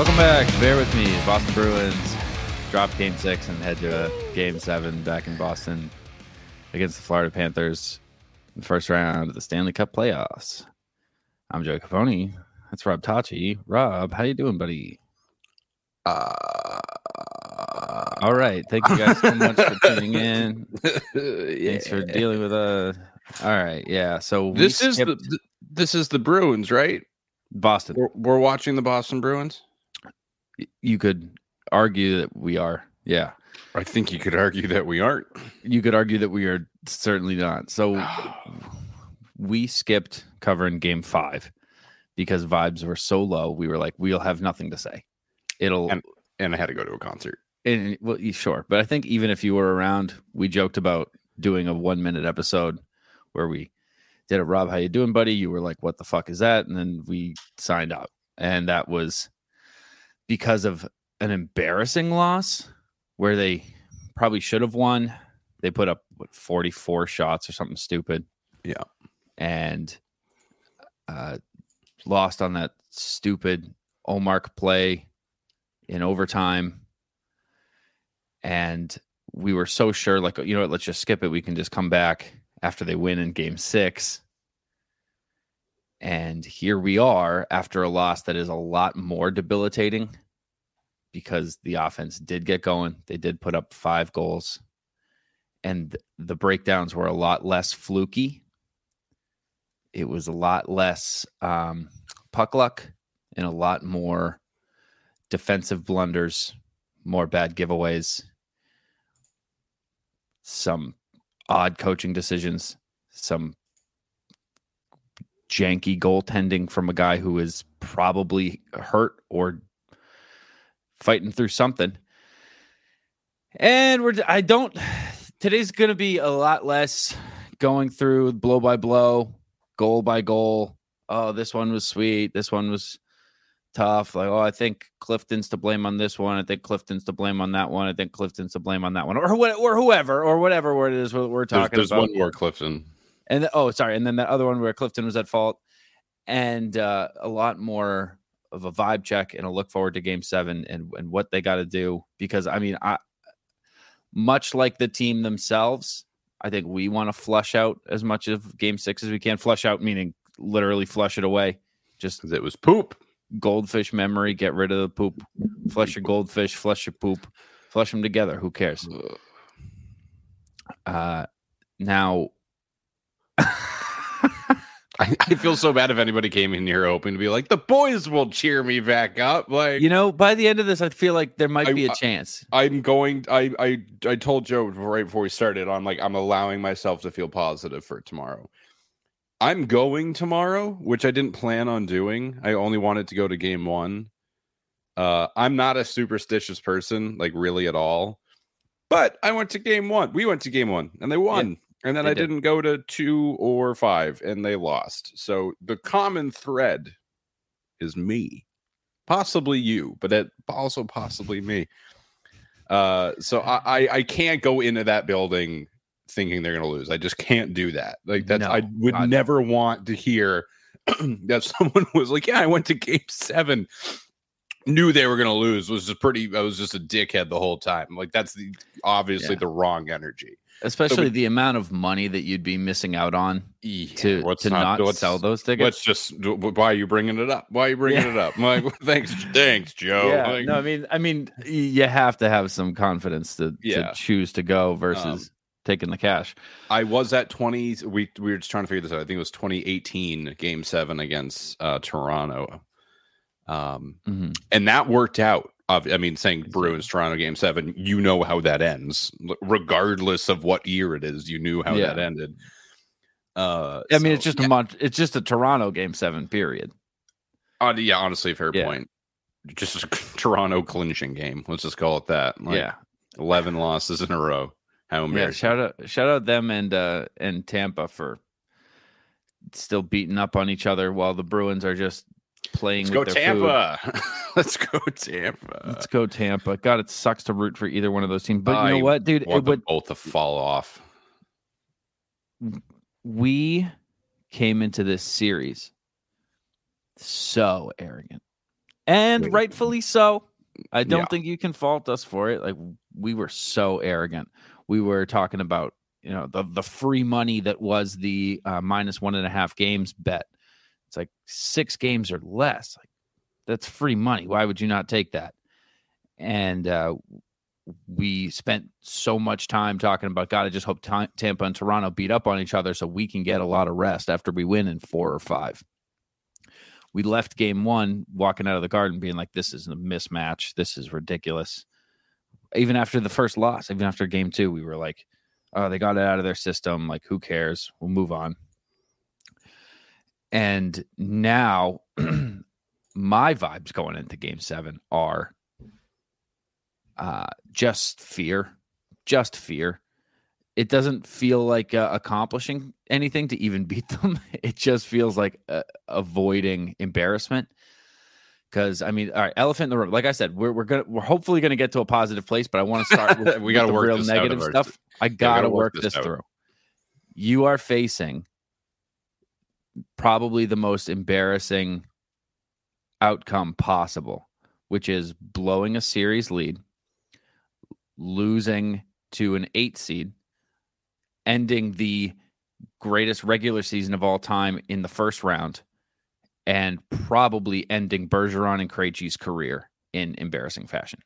Welcome back. Bear with me. Boston Bruins dropped Game 6 and head to Game 7 back in Boston against the Florida Panthers in the first round of the Stanley Cup playoffs. I'm Joe Capone. That's Rob Tachi. Rob, how you doing, buddy? All right. Thank you guys so much for tuning in. Thanks for dealing with us. All right. Yeah. So this is the Bruins, right? Boston. We're watching the Boston Bruins. You could argue that we are. Yeah. I think you could argue that we aren't. You could argue that we are certainly not. So we skipped covering Game 5 because vibes were so low. We were like, we'll have nothing to say. And I had to go to a concert. And well, sure. But I think even if you were around, we joked about doing a 1-minute episode where we did it. Rob, how you doing, buddy? You were like, what the fuck is that? And then we signed up. And that was because of an embarrassing loss where they probably should have won. They put up 44 shots or something stupid. Yeah. And lost on that stupid Omark play in overtime. And we were so sure, like, you know what, let's just skip it. We can just come back after they win in Game 6. And here we are after a loss that is a lot more debilitating because the offense did get going. They did put up 5 goals and the breakdowns were a lot less fluky. It was a lot less puck luck and a lot more defensive blunders, more bad giveaways, some odd coaching decisions, some janky goaltending from a guy who is probably hurt or fighting through something. And today's going to be a lot less going through blow by blow, goal by goal. Oh, this one was sweet. This one was tough. Like, oh, I think Clifton's to blame on this one. I think Clifton's to blame on that one. I think Clifton's to blame on that one, or whoever, or whatever word it is we're talking about. There's one more Clifton, and and then that other one where Clifton was at fault, and a lot more of a vibe check and a look forward to Game 7 and what they got to do, because I mean, much like the team themselves, I think we want to flush out as much of Game 6 as we can. Flush out meaning literally flush it away, just because it was poop. Goldfish memory, get rid of the poop. Flush your goldfish, flush your poop, flush them together. Who cares? Now, I feel so bad if anybody came in here hoping to be like, the boys will cheer me back up. Like, you know, by the end of this, I feel like there might be a chance. I told Joe right before we started, I'm allowing myself to feel positive for tomorrow. I'm going tomorrow, which I didn't plan on doing. I only wanted to go to Game 1. I'm not a superstitious person, like really at all. But I went to Game 1. We went to Game 1 and they won. Yeah, and then I didn't go to 2 or 5 and they lost. So the common thread is me, possibly you, but it also possibly me. So I can't go into that building thinking they're gonna lose. I just can't do that. Like, that's no, I would never want to hear that someone was like, yeah, I went to Game 7, knew they were gonna lose, I was just a dickhead the whole time. Like, that's obviously the wrong energy. Especially the amount of money that you'd be missing out on to not sell those tickets. Why are you bringing it up? It up? I'm like, well, thanks, Joe. Yeah, like, no, I mean, you have to have some confidence to choose to go versus taking the cash. I was at 20. We were just trying to figure this out. I think it was 2018 Game 7 against Toronto. And that worked out. I mean, saying Bruins Toronto Game 7, you know how that ends, regardless of what year it is. You knew how that ended. It's just a month. It's just a Toronto Game 7 period. Honestly, fair point. Just a Toronto clinching game. Let's just call it that. 11 losses in a row. How embarrassing. Yeah, shout out them and Tampa for still beating up on each other while the Bruins are just playing. Let's go Tampa. Let's go Tampa. Let's go Tampa. God, it sucks to root for either one of those teams. But you know what, dude? It would both to fall off. We came into this series so arrogant, and rightfully so. I don't think you can fault us for it. Like, we were so arrogant. We were talking about, you know, the free money that was the -1.5 games bet. It's like 6 games or less. Like, that's free money. Why would you not take that? And we spent so much time talking about, God, I just hope Tampa and Toronto beat up on each other so we can get a lot of rest after we win in 4 or 5. We left game one walking out of the Garden being like, this is a mismatch. This is ridiculous. Even after the first loss, even after game 2, we were like, oh, they got it out of their system. Like, who cares? We'll move on. And now my vibes going into game 7 are just fear. It doesn't feel like accomplishing anything to even beat them. It just feels like avoiding embarrassment. Because, I mean, all right, elephant in the room. Like I said, we're hopefully gonna get to a positive place, but I want to start with we got to work real negative stuff. I gotta work this through. You are facing probably the most embarrassing outcome possible, which is blowing a series lead, losing to an 8 seed, ending the greatest regular season of all time in the first round, and probably ending Bergeron and Krejci's career in embarrassing fashion.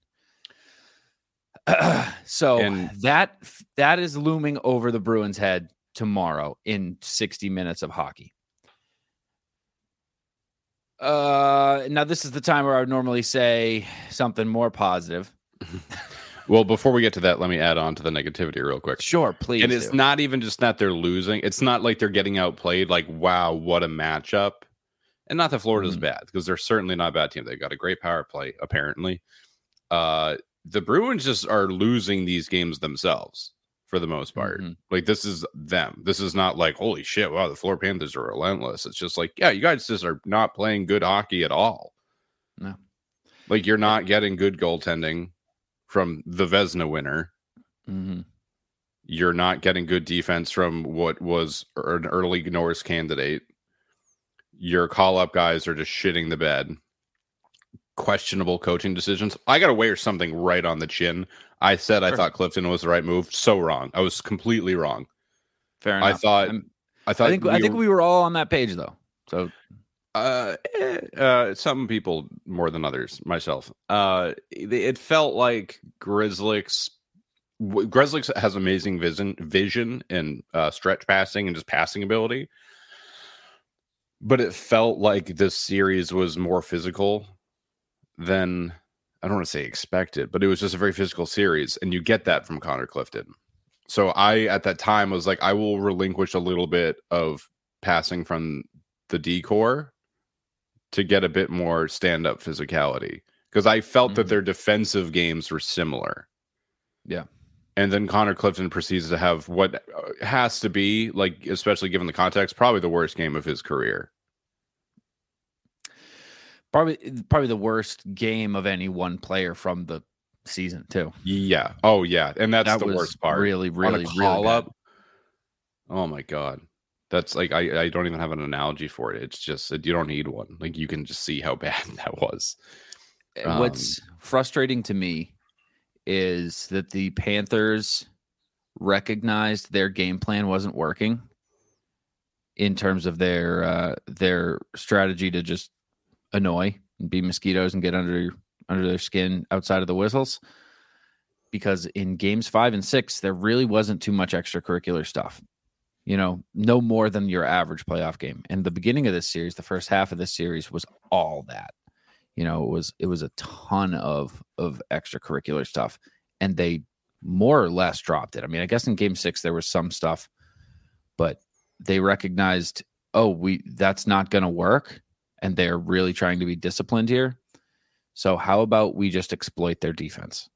So that is looming over the Bruins' head tomorrow in 60 minutes of hockey. Now this is the time where I would normally say something more positive. Well, before we get to that, let me add on to the negativity real quick. Sure, please. And it's not even just that they're losing. It's not like they're getting outplayed. Like, wow, what a matchup. And not that Florida's bad, because they're certainly not a bad team. They've got a great power play, apparently. The Bruins just are losing these games themselves for the most part. Like, this is them. This is not like, holy shit, wow, the Florida Panthers are relentless. It's just like, yeah, you guys just are not playing good hockey at all. No. Like, you're not getting good goaltending from the Vezina winner. You're not getting good defense from what was an early Norris candidate. Your call-up guys are just shitting the bed. Questionable coaching decisions. I got to wear something right on the chin. I said I thought Clifton was the right move. So wrong. I was completely wrong. Fair enough. I think we were all on that page, though. So some people more than others, myself. It felt like Grizzly has amazing vision and stretch passing and just passing ability, but it felt like this series was more physical than, I don't want to say expected, but it was just a very physical series, and you get that from Connor Clifton. So I, at that time, was like, I will relinquish a little bit of passing from the decor to get a bit more stand-up physicality, because I felt that their defensive games were similar. Yeah. And then Connor Clifton proceeds to have what has to be, like, especially given the context, probably the worst game of his career. Probably the worst game of any one player from the season, too. Yeah. Oh, yeah. And that's the worst part. Really, really, really bad. Oh, my God. That's like, I don't even have an analogy for it. It's just that you don't need one. Like, you can just see how bad that was. What's frustrating to me is that the Panthers recognized their game plan wasn't working in terms of their strategy to just annoy and be mosquitoes and get under their skin outside of the whistles. Because in games 5 and 6, there really wasn't too much extracurricular stuff. You know, no more than your average playoff game. And the beginning of this series, the first half of this series, was all that. You know, it was a ton of extracurricular stuff, and they more or less dropped it. I mean, I guess in game 6 there was some stuff, but they recognized, that's not going to work, and they're really trying to be disciplined here. So how about we just exploit their defense?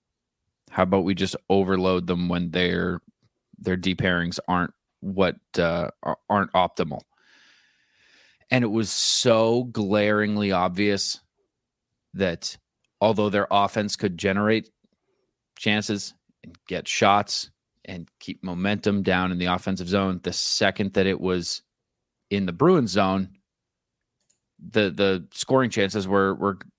How about we just overload them when their deep pairings aren't optimal? And it was so glaringly obvious that although their offense could generate chances and get shots and keep momentum down in the offensive zone, the second that it was in the Bruins zone, the scoring chances were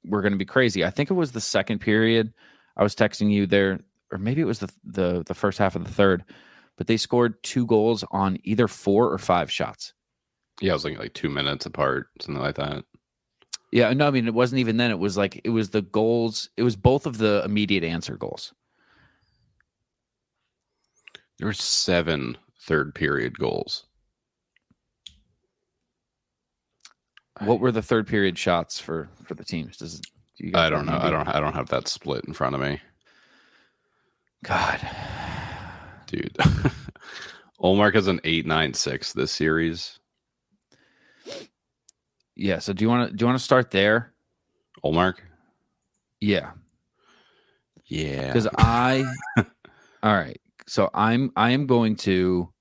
going to be crazy. I think it was the second period. I was texting you there, or maybe it was the first half of the third, but they scored two goals on either 4 or 5 shots. Yeah, it was like 2 minutes apart, something like that. Yeah, no, I mean, it wasn't even then. It was like, it was the goals. It was both of the immediate answer goals. There were 7 third period goals. What were the third period shots for the teams? I don't know. I don't have that split in front of me. God, dude, Omark has an 8.96 this series. Yeah. So do you want to start there? Omark. Yeah. Yeah. Because all right. So I am going to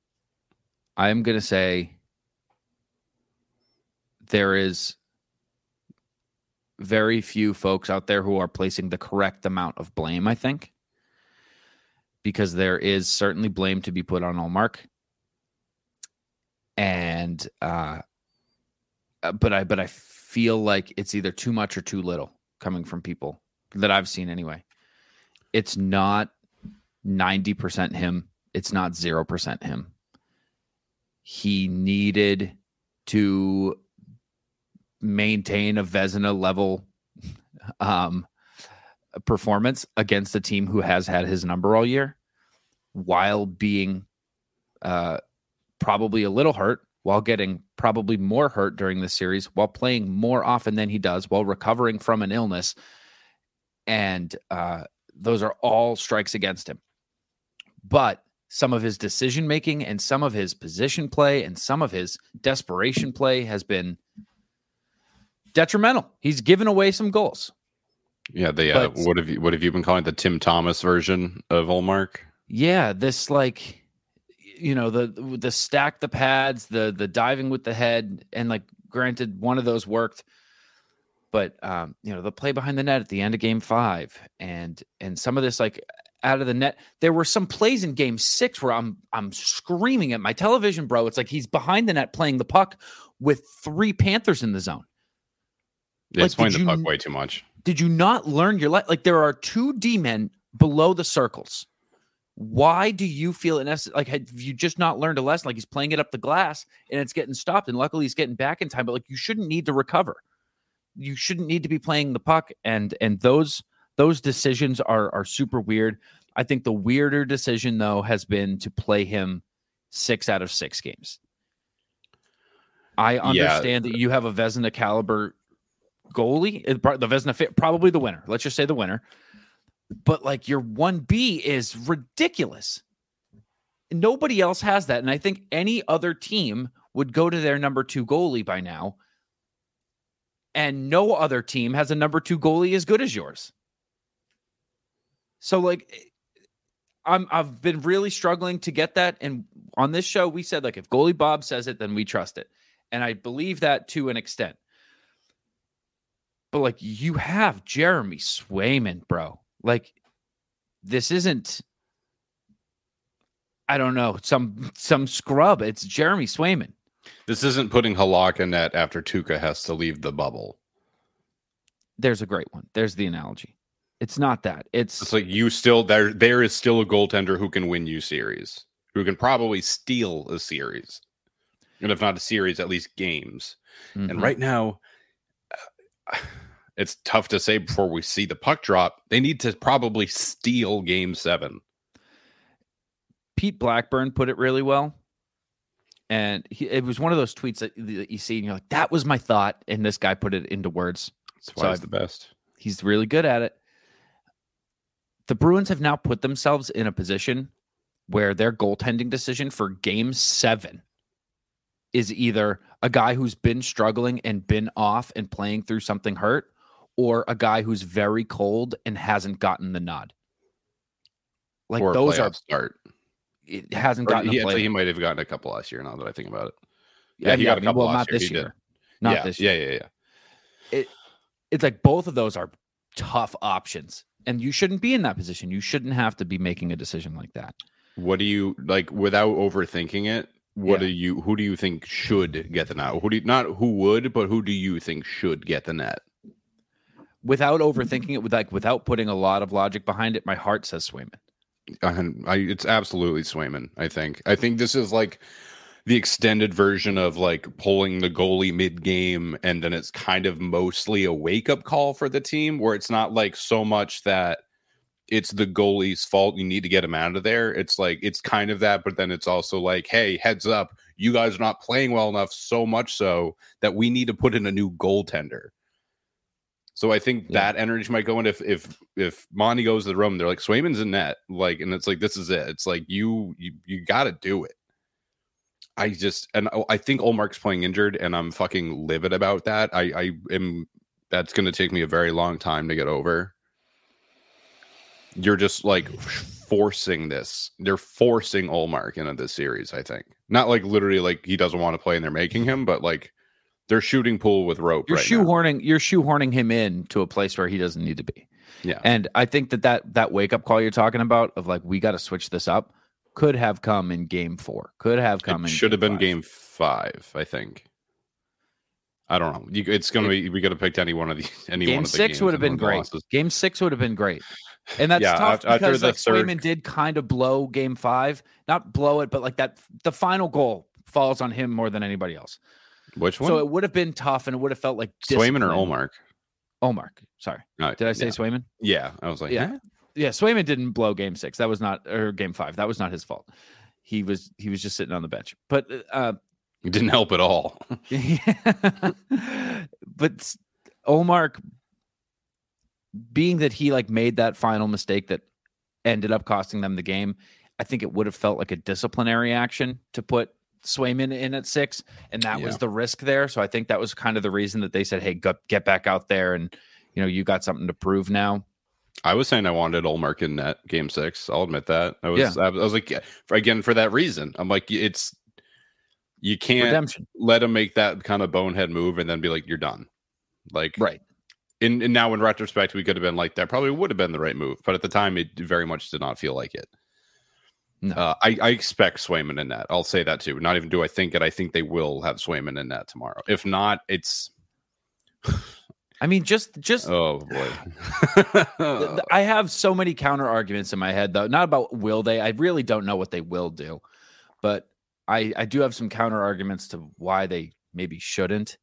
say there is very few folks out there who are placing the correct amount of blame, I think, because there is certainly blame to be put on Omark. And, but I feel like it's either too much or too little coming from people that I've seen anyway. It's not 90% him. It's not 0% him. He needed to maintain a Vezina level performance against a team who has had his number all year, while being probably a little hurt, while getting probably more hurt during the series, while playing more often than he does, while recovering from an illness. And those are all strikes against him. But some of his decision-making and some of his position play and some of his desperation play has been detrimental. He's given away some goals. Yeah, what have you been calling the Tim Thomas version of Ullmark? Yeah, this, like, you know, the stack the pads, the diving with the head, and, like, granted, one of those worked, but you know, the play behind the net at the end of Game 5, and some of this, like, out of the net. There were some plays in Game 6 where I'm screaming at my television, bro. It's like he's behind the net playing the puck with 3 Panthers in the zone. Yeah, it's playing the puck way too much. Did you not learn your life? Like, there are 2 D-men below the circles. Why do you feel like, have you just not learned a lesson? Like, he's playing it up the glass and it's getting stopped, and luckily he's getting back in time, but, like, you shouldn't need to recover. You shouldn't need to be playing the puck. And those decisions are super weird. I think the weirder decision, though, has been to play him 6 out of 6 games. I understand that you have a Vezina caliber goalie, the Vezina, probably the winner. Let's just say the winner. But, like, your 1B is ridiculous. Nobody else has that. And I think any other team would go to their number 2 goalie by now. And no other team has a number 2 goalie as good as yours. So, like, I've been really struggling to get that. And on this show, we said, like, if Goalie Bob says it, then we trust it. And I believe that to an extent. But, like, you have Jeremy Swayman, bro. Like, this isn't, I don't know, some scrub. It's Jeremy Swayman. This isn't putting Halak in net after Tuukka has to leave the bubble. There's a great one. There's the analogy. It's not that. It's like, you still, there is still a goaltender who can win you series, who can probably steal a series. And if not a series, at least games. Mm-hmm. And right now, it's tough to say before we see the puck drop. They need to probably steal Game 7. Pete Blackburn put it really well. And it was one of those tweets that you see and you're like, that was my thought. And this guy put it into words. That's why he's the best. He's really good at it. The Bruins have now put themselves in a position where their goaltending decision for Game 7 is either a guy who's been struggling and been off and playing through something hurt, or a guy who's very cold and hasn't gotten the nod. Like, or those are start. It hasn't or gotten. Yeah, he might have gotten a couple last year. Now that I think about it, yeah, he got a couple. Well, last not year. This year. Not yeah, this year. Yeah. It's like both of those are tough options, and you shouldn't be in that position. You shouldn't have to be making a decision like that. What do you like without overthinking it? What do you? Who do you think should get the net? Who do you, not who would, but who do you think should get the net? Without overthinking it, without putting a lot of logic behind it, my heart says Swayman. It's absolutely Swayman. I think this is like the extended version of like pulling the goalie mid-game, and then it's kind of mostly a wake-up call for the team, where it's not like so much that it's the goalie's fault, you need to get him out of there. It's like, it's kind of that, but then it's also like, hey, heads up, you guys are not playing well enough, so much so that we need to put in a new goaltender. So I think that energy might go in. If Monty goes to the room, they're like, Swayman's in net, like, and it's like, this is it. It's like, you got to do it. I think Olmark's playing injured, and I'm fucking livid about that. I am. That's going to take me a very long time to get over. You're just like forcing this. They're forcing Ullmark into this series, I think. Not like literally like he doesn't want to play and they're making him, but like they're shooting pool with rope. You're shoehorning him in to a place where he doesn't need to be. Yeah. And I think that wake up call you're talking about of like, we got to switch this up, could have come in Game 4. Could have come in. Should have been Game 5, I think. I don't know. It's going to be, we got to pick any game one of the games. Game 6 would have been great. Game 6 would have been great. And that's tough because like Swayman did kind of blow Game 5, not blow it, but like that, the final goal falls on him more than anybody else. Which one? So it would have been tough, and it would have felt like Swayman or Ullmark. Ullmark. Sorry. Did I say Swayman? Yeah. I was like, yeah. Swayman didn't blow Game 6. That was not, or Game 5. That was not his fault. He was just sitting on the bench, but, it didn't help at all. But Ullmark, being that he like made that final mistake that ended up costing them the game, I think it would have felt like a disciplinary action to put Swayman in at 6, and that was the risk there. So I think that was kind of the reason that they said, "Hey, get back out there, and you know you got something to prove now." I was saying I wanted Ullmark in that Game 6. I'll admit that. I was like, again, for that reason. I'm like, it's. You can't let him make that kind of bonehead move and then be like, you're done. Like, right. And now in retrospect, we could have been like, that probably would have been the right move. But at the time, it very much did not feel like it. No. I expect Swayman in net. I'll say that too. Not even do I think it. I think they will have Swayman in net tomorrow. If not, it's... I mean, just oh boy. I have so many counter arguments in my head, though. Not about will they. I really don't know what they will do. But... I do have some counter arguments to why they maybe shouldn't,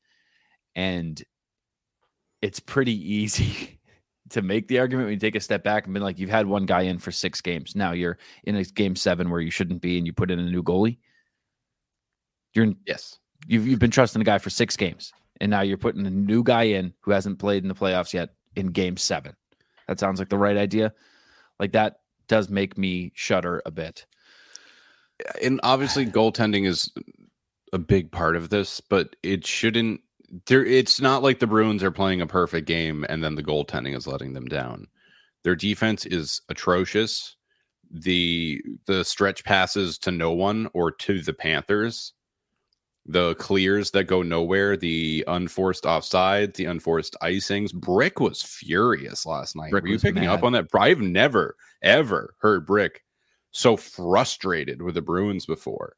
and it's pretty easy to make the argument when you take a step back and be like, you've had one guy in for 6 games. Now you're in a Game 7 where you shouldn't be, and you put in a new goalie. You've been trusting a guy for 6 games, and now you're putting a new guy in who hasn't played in the playoffs yet in Game 7. That sounds like the right idea. Like that does make me shudder a bit. And obviously goaltending is a big part of this, but it shouldn't there. It's not like the Bruins are playing a perfect game and then the goaltending is letting them down. Their defense is atrocious. The stretch passes to no one or to the Panthers, the clears that go nowhere, the unforced offsides, the unforced icings. Brick was furious last night. Brick were you picking up on that? I've never, ever heard Brick so frustrated with the Bruins before.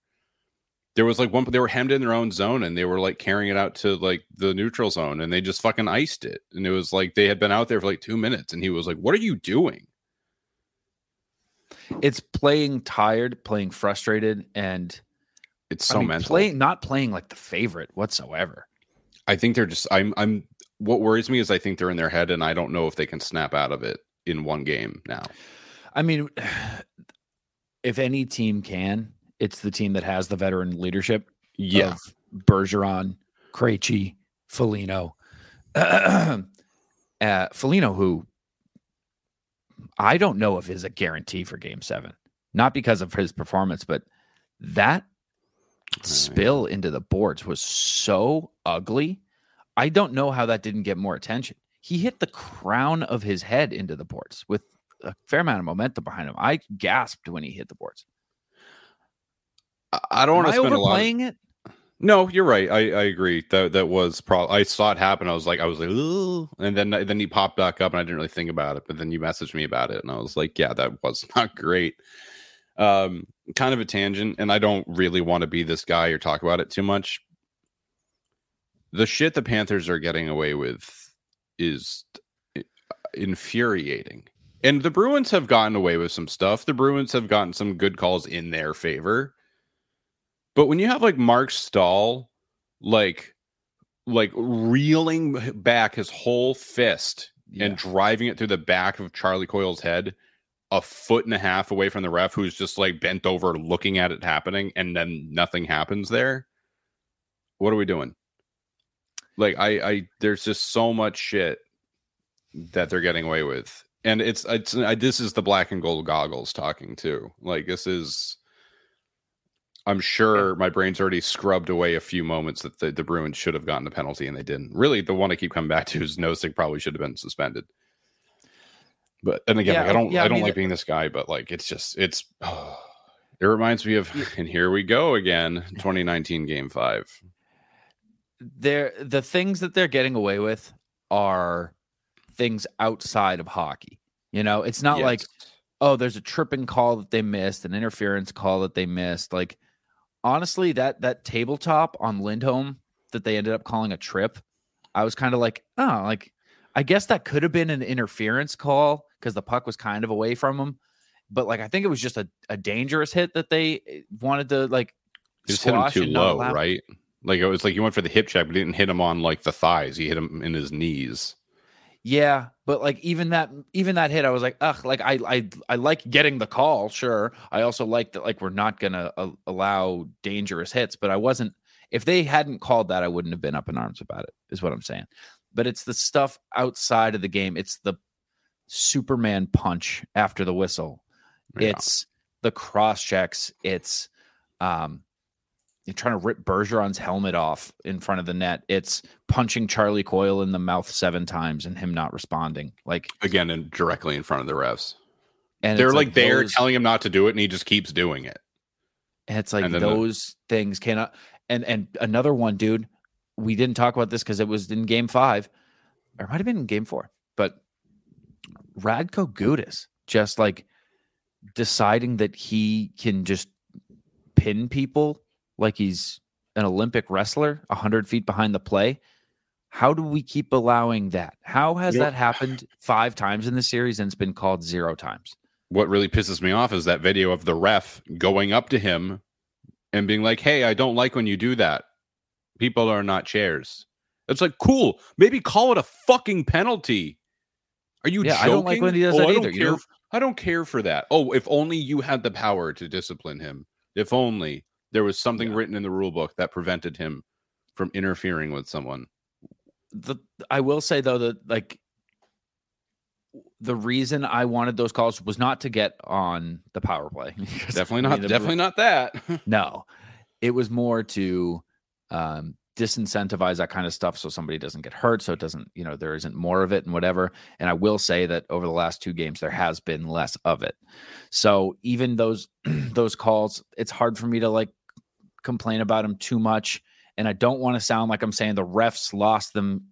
There was like one, they were hemmed in their own zone and they were like carrying it out to like the neutral zone and they just fucking iced it. And it was like, they had been out there for like 2 minutes and he was like, what are you doing? It's playing tired, playing frustrated. And it's so mental. Not playing like the favorite whatsoever. I think they're just, what worries me is I think they're in their head and I don't know if they can snap out of it in one game now. I mean, if any team can, it's the team that has the veteran leadership. Yeah. Of Bergeron, Krejci, Foligno. Foligno, who I don't know if is a guarantee for Game 7, not because of his performance, but that spill into the boards was so ugly. I don't know how that didn't get more attention. He hit the crown of his head into the boards with a fair amount of momentum behind him. I gasped when he hit the boards. I don't want to spend overplaying a lot of... it. No, you're right. I agree. That was probably. I saw it happen. I was like, ooh. And then he popped back up, and I didn't really think about it. But then you messaged me about it, and I was like, yeah, that was not great. Kind of a tangent, and I don't really want to be this guy or talk about it too much. The shit the Panthers are getting away with is infuriating. And the Bruins have gotten away with some stuff. The Bruins have gotten some good calls in their favor. But when you have like Mark Stahl, like reeling back his whole fist and driving it through the back of Charlie Coyle's head a foot and a half away from the ref, who's just like bent over looking at it happening, and then nothing happens there. What are we doing? Like I there's just so much shit that they're getting away with. And it's this is the black and gold goggles talking too. Like this is, I'm sure my brain's already scrubbed away a few moments that the Bruins should have gotten a penalty and they didn't. Really, the one I keep coming back to is Nosek probably should have been suspended. But and again, I don't like being this guy, but like it reminds me of and here we go again, 2019 Game 5. The things that they're getting away with are things outside of hockey. You know, it's not like, oh, there's a tripping call that they missed, an interference call that they missed. Like honestly, that tabletop on Lindholm that they ended up calling a trip, I was kind of like, oh, like I guess that could have been an interference call because the puck was kind of away from him. But like I think it was just a dangerous hit that they wanted to like just hit him too low, right? Like it was like you went for the hip check, but didn't hit him on like the thighs. He hit him in his knees. Yeah, but like even that hit, I was like, ugh. Like I like getting the call, sure. I also like that like we're not gonna allow dangerous hits, but I wasn't. If they hadn't called that, I wouldn't have been up in arms about it. Is what I'm saying. But it's the stuff outside of the game. It's the Superman punch after the whistle. Yeah. It's the cross checks. It's you're trying to rip Bergeron's helmet off in front of the net. It's punching Charlie Coyle in the mouth 7 times and him not responding. Like again, and directly in front of the refs. And they're like they're telling him not to do it, and he just keeps doing it. And it's like and those things cannot. And another one, dude. We didn't talk about this because it was in Game 5, or it might have been in Game 4. But Radko Gudas just like deciding that he can just pin people. Like he's an Olympic wrestler, 100 feet behind the play. How do we keep allowing that? How has that happened 5 times in the series and it's been called 0 times? What really pisses me off is that video of the ref going up to him and being like, hey, I don't like when you do that. People are not chairs. It's like, cool. Maybe call it a fucking penalty. Are you joking? I don't like when he does that either. I don't care for that. Oh, if only you had the power to discipline him. If only. There was something written in the rule book that prevented him from interfering with someone. I will say though that like the reason I wanted those calls was not to get on the power play. Definitely not that. No, it was more to disincentivize that kind of stuff. So somebody doesn't get hurt. So it doesn't, you know, there isn't more of it and whatever. And I will say that over the last 2 games, there has been less of it. So even those calls, it's hard for me to like complain about them too much. And I don't want to sound like I'm saying the refs lost them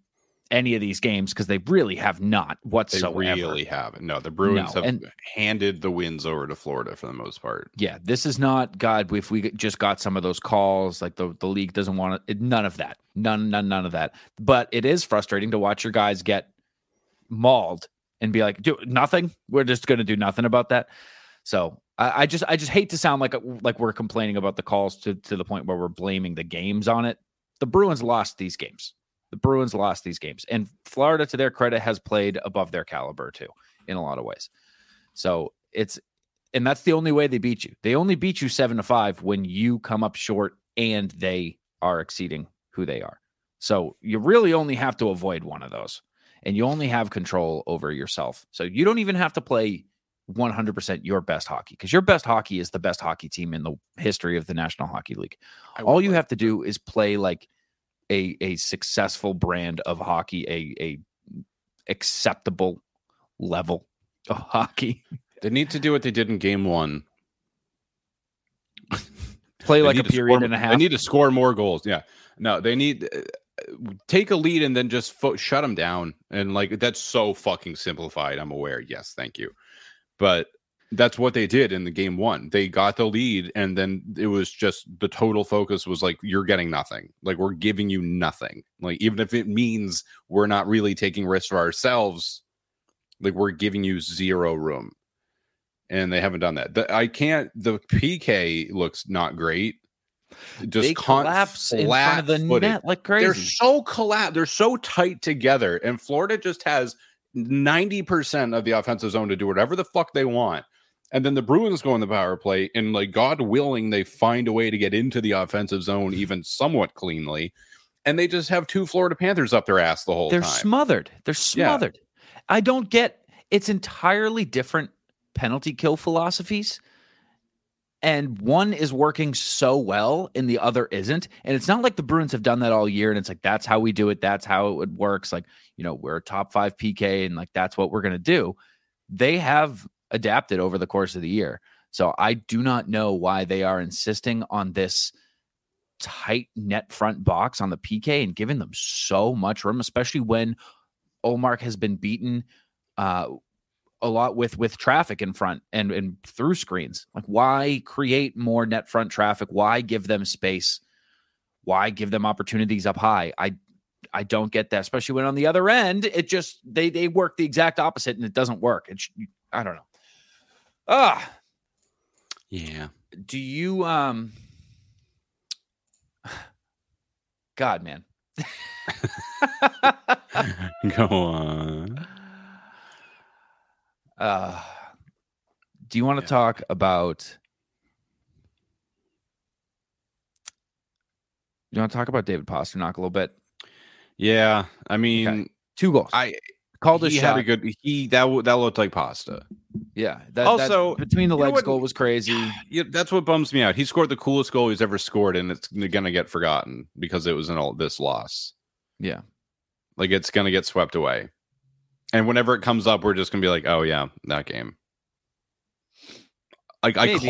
any of these games because they really have not whatsoever. They really haven't. No, the Bruins have handed the wins over to Florida for the most part. Yeah, this is not, God, if we just got some of those calls, like the league doesn't want it. None of that. None of that. But it is frustrating to watch your guys get mauled and be like, do nothing. We're just going to do nothing about that. So I just hate to sound like we're complaining about the calls to the point where we're blaming the games on it. The Bruins lost these games. The Bruins lost these games, and Florida, to their credit, has played above their caliber too in a lot of ways. So and that's the only way they beat you. They only beat you 7-5 when you come up short and they are exceeding who they are. So you really only have to avoid one of those, and you only have control over yourself. So you don't even have to play 100% your best hockey, because your best hockey is the best hockey team in the history of the National Hockey League. All you have to do is play like a successful brand of hockey, a acceptable level of hockey. They need to do what they did in Game 1. Play like a period and a half. They need to score more goals. Yeah, no, they need take a lead and then just shut them down. And like that's so fucking simplified. I'm aware. Yes, thank you. But That's what they did in the game one. They got the lead, and then it was just the total focus was like, you're getting nothing. Like, we're giving you nothing. Like, even if it means we're not really taking risks for ourselves, like, we're giving you zero room. And they haven't done that. The PK looks not great. Just they collapse in front of the net like crazy. They're so collapsed. They're so tight together. And Florida just has 90% of the offensive zone to do whatever the fuck they want. And then the Bruins go in the power play, and like, God willing, they find a way to get into the offensive zone even somewhat cleanly. And they just have two Florida Panthers up their ass the whole time. They're smothered. Yeah. I don't get. It's entirely different penalty kill philosophies, and one is working so well and the other isn't. And it's not like the Bruins have done that all year, and it's like, that's how we do it, that's how it works, like, you know, we're a top five PK and like, that's what we're going to do. They have adapted over the course of the year, so I do not know why they are insisting on this tight net front box on the PK and giving them so much room, especially when Omark has been beaten a lot with traffic in front and through screens. Like, why create more net front traffic? Why give them space? Why give them opportunities up high? I don't get that, especially when on the other end, it just, they work the exact opposite and it doesn't work. I don't know. Yeah. Do you, God, man. Go on. Do you want to talk about? You want to talk about David Pasternak a little bit? Yeah, I mean, okay. 2 goals. I called a shot. Had a good. That looked like pasta. Yeah. Also, between the legs goal was crazy. Yeah, that's what bums me out. He scored the coolest goal he's ever scored, and it's gonna get forgotten because it was in all this loss. Yeah, like, it's gonna get swept away. And whenever it comes up, we're just going to be like, oh, yeah, that game. I just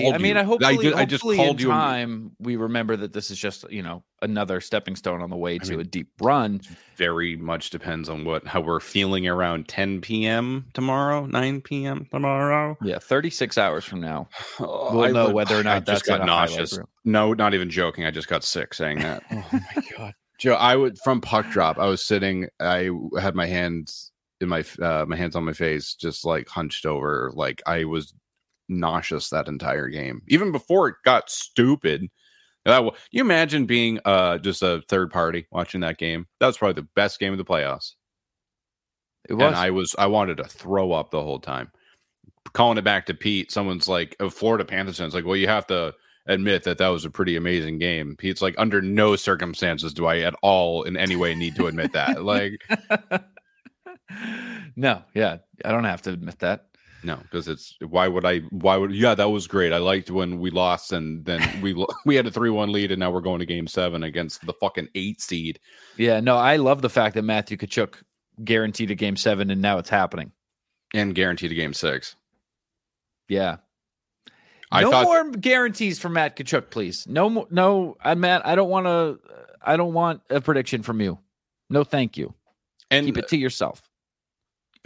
called you. We remember that this is just, you know, another stepping stone on the way to a deep run. Very much depends on how we're feeling around 10 p.m. tomorrow, 9 p.m. tomorrow. Yeah, 36 hours from now. We'll know whether or not that's got nauseous. No, not even joking. I just got sick saying that. Oh, my God. Joe, from puck drop, I was sitting, I had my hands in my hands on my face, just like hunched over. Like, I was nauseous that entire game, even before it got stupid. You imagine being just a third party watching that game? That was probably the best game of the playoffs. It was. And I wanted to throw up the whole time. Calling it back to Pete, someone's like, Florida Panthers, it's like, well, you have to admit that was a pretty amazing game. Pete's like, under no circumstances do I at all in any way need to admit that. Like. No, yeah, I don't have to admit that. No, because it's that was great. I liked when we lost, and then we had a 3-1 lead, and now we're going to game 7 against the fucking 8 seed. Yeah, no, I love the fact that Matthew Tkachuk guaranteed a game 7, and now it's happening, and guaranteed a game 6. Yeah, more guarantees for Matt Tkachuk, please. No, Matt, I don't want a prediction from you. No, thank you. And keep it to yourself.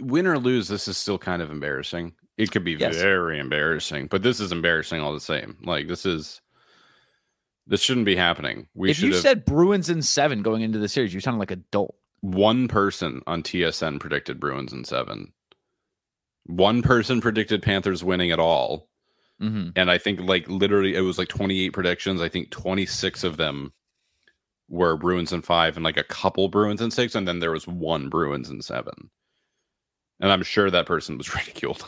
Win or lose, this is still kind of embarrassing. It could be very embarrassing, but this is embarrassing all the same. Like, this shouldn't be happening. If you said Bruins in 7 going into the series, you sound like a dolt. One person on TSN predicted Bruins in 7. One person predicted Panthers winning at all. Mm-hmm. And I think, like, literally it was like 28 predictions. I think 26 of them were Bruins in 5 and like a couple Bruins in 6. And then there was one Bruins in 7. And I'm sure that person was ridiculed.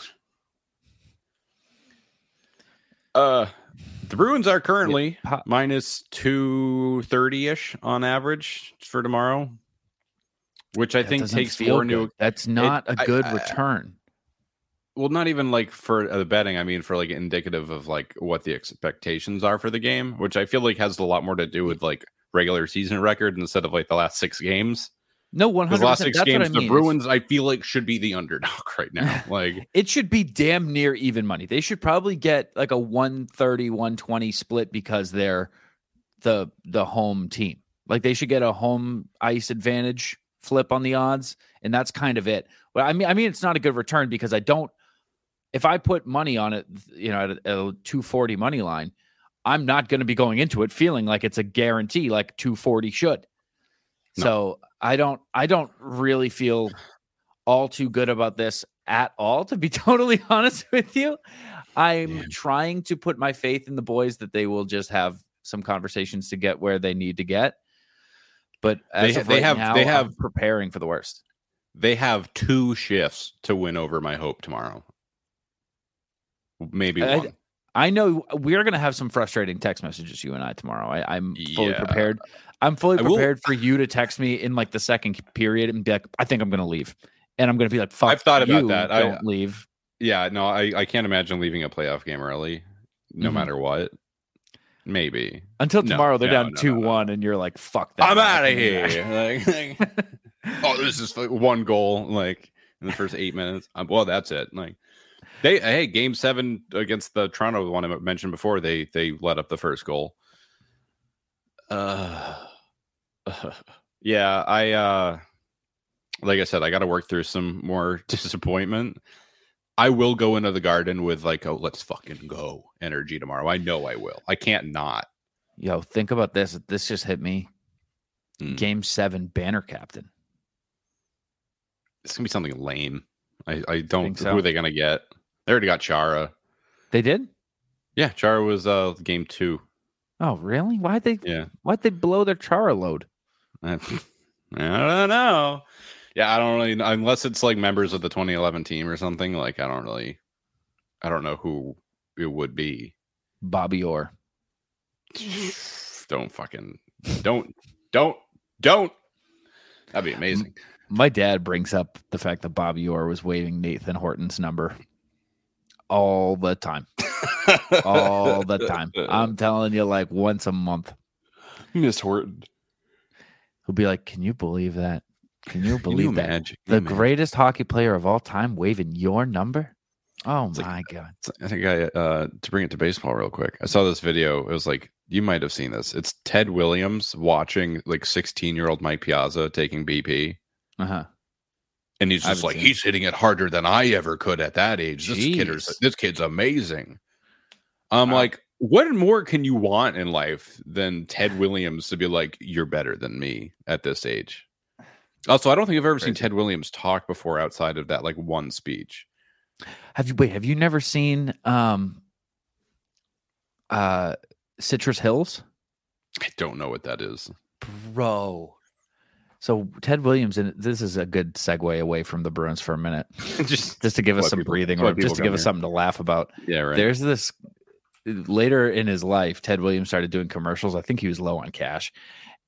The Bruins are currently minus 230-ish on average for tomorrow, which I think takes 4 new. That's not a good return. Well, not even like for the betting. I mean, for like indicative of like what the expectations are for the game, which I feel like has a lot more to do with like regular season record instead of like the last 6 games. No, 100%. The last 6 games, the Bruins, I feel like, should be the underdog right now. Like, it should be damn near even money. They should probably get like a 130-120 split because they're the home team. Like, they should get a home ice advantage flip on the odds, and that's kind of it. But I mean, it's not a good return because I don't if I put money on it, you know, at a 240 money line, I'm not going to be going into it feeling like it's a guarantee, like 240 should. No. So I don't really feel all too good about this at all, to be totally honest with you. I'm trying to put my faith in the boys that they will just have some conversations to get where they need to get. But as they have preparing for the worst. They have two shifts to win over my hope tomorrow. Maybe one. I know we're going to have some frustrating text messages, you and I, tomorrow. I'm fully prepared. I'm fully prepared for you to text me in like the second period and be like, I think I'm going to leave. And I'm going to be like, fuck, I've thought about that. Don't leave. Yeah, no, I can't imagine leaving a playoff game early, no matter what. Maybe. Until tomorrow, they're down 2-1, and you're like, fuck that. I'm out of here. Oh, this is like one goal, like in the first 8 minutes. Well, that's it. Like, game 7 against the Toronto one I mentioned before, they let up the first goal. I like I said, I got to work through some more disappointment. I will go into the Garden with like, oh, let's fucking go energy tomorrow. I know I will. I can't not. Yo, think about this. This just hit me. Game 7 banner captain. It's gonna be something lame. I don't. So. Who are they gonna get? They already got Chara. They did. Yeah, Chara was game 2. Oh, really? Why'd they blow their Chara load? I don't know. Yeah, I don't really. Unless it's like members of the 2011 team or something. Like I don't know who it would be. Bobby Orr. Don't. That'd be amazing. My dad brings up the fact that Bobby Orr was waving Nathan Horton's number all the time. All the time. I'm telling you, like once a month. Miss Horton. He'll be like, can you believe that? Can you believe that? Imagine? The greatest hockey player of all time waving your number? Oh, it's my God. I think to bring it to baseball real quick, I saw this video. It was like, you might have seen this. It's Ted Williams watching like 16-year-old Mike Piazza taking BP. Uh-huh. And he's just like, he's hitting it harder than I ever could at that age. This kid's amazing. I'm like, what more can you want in life than Ted Williams to be like, you're better than me at this age? Also, I don't think I've ever seen Ted Williams talk before outside of that like one speech. Have you never seen Citrus Hills? I don't know what that is. Bro. So Ted Williams, and this is a good segue away from the Bruins for a minute, just to give us some breathing room, just to give us something to laugh about. Yeah, right. There's this, later in his life, Ted Williams started doing commercials. I think he was low on cash.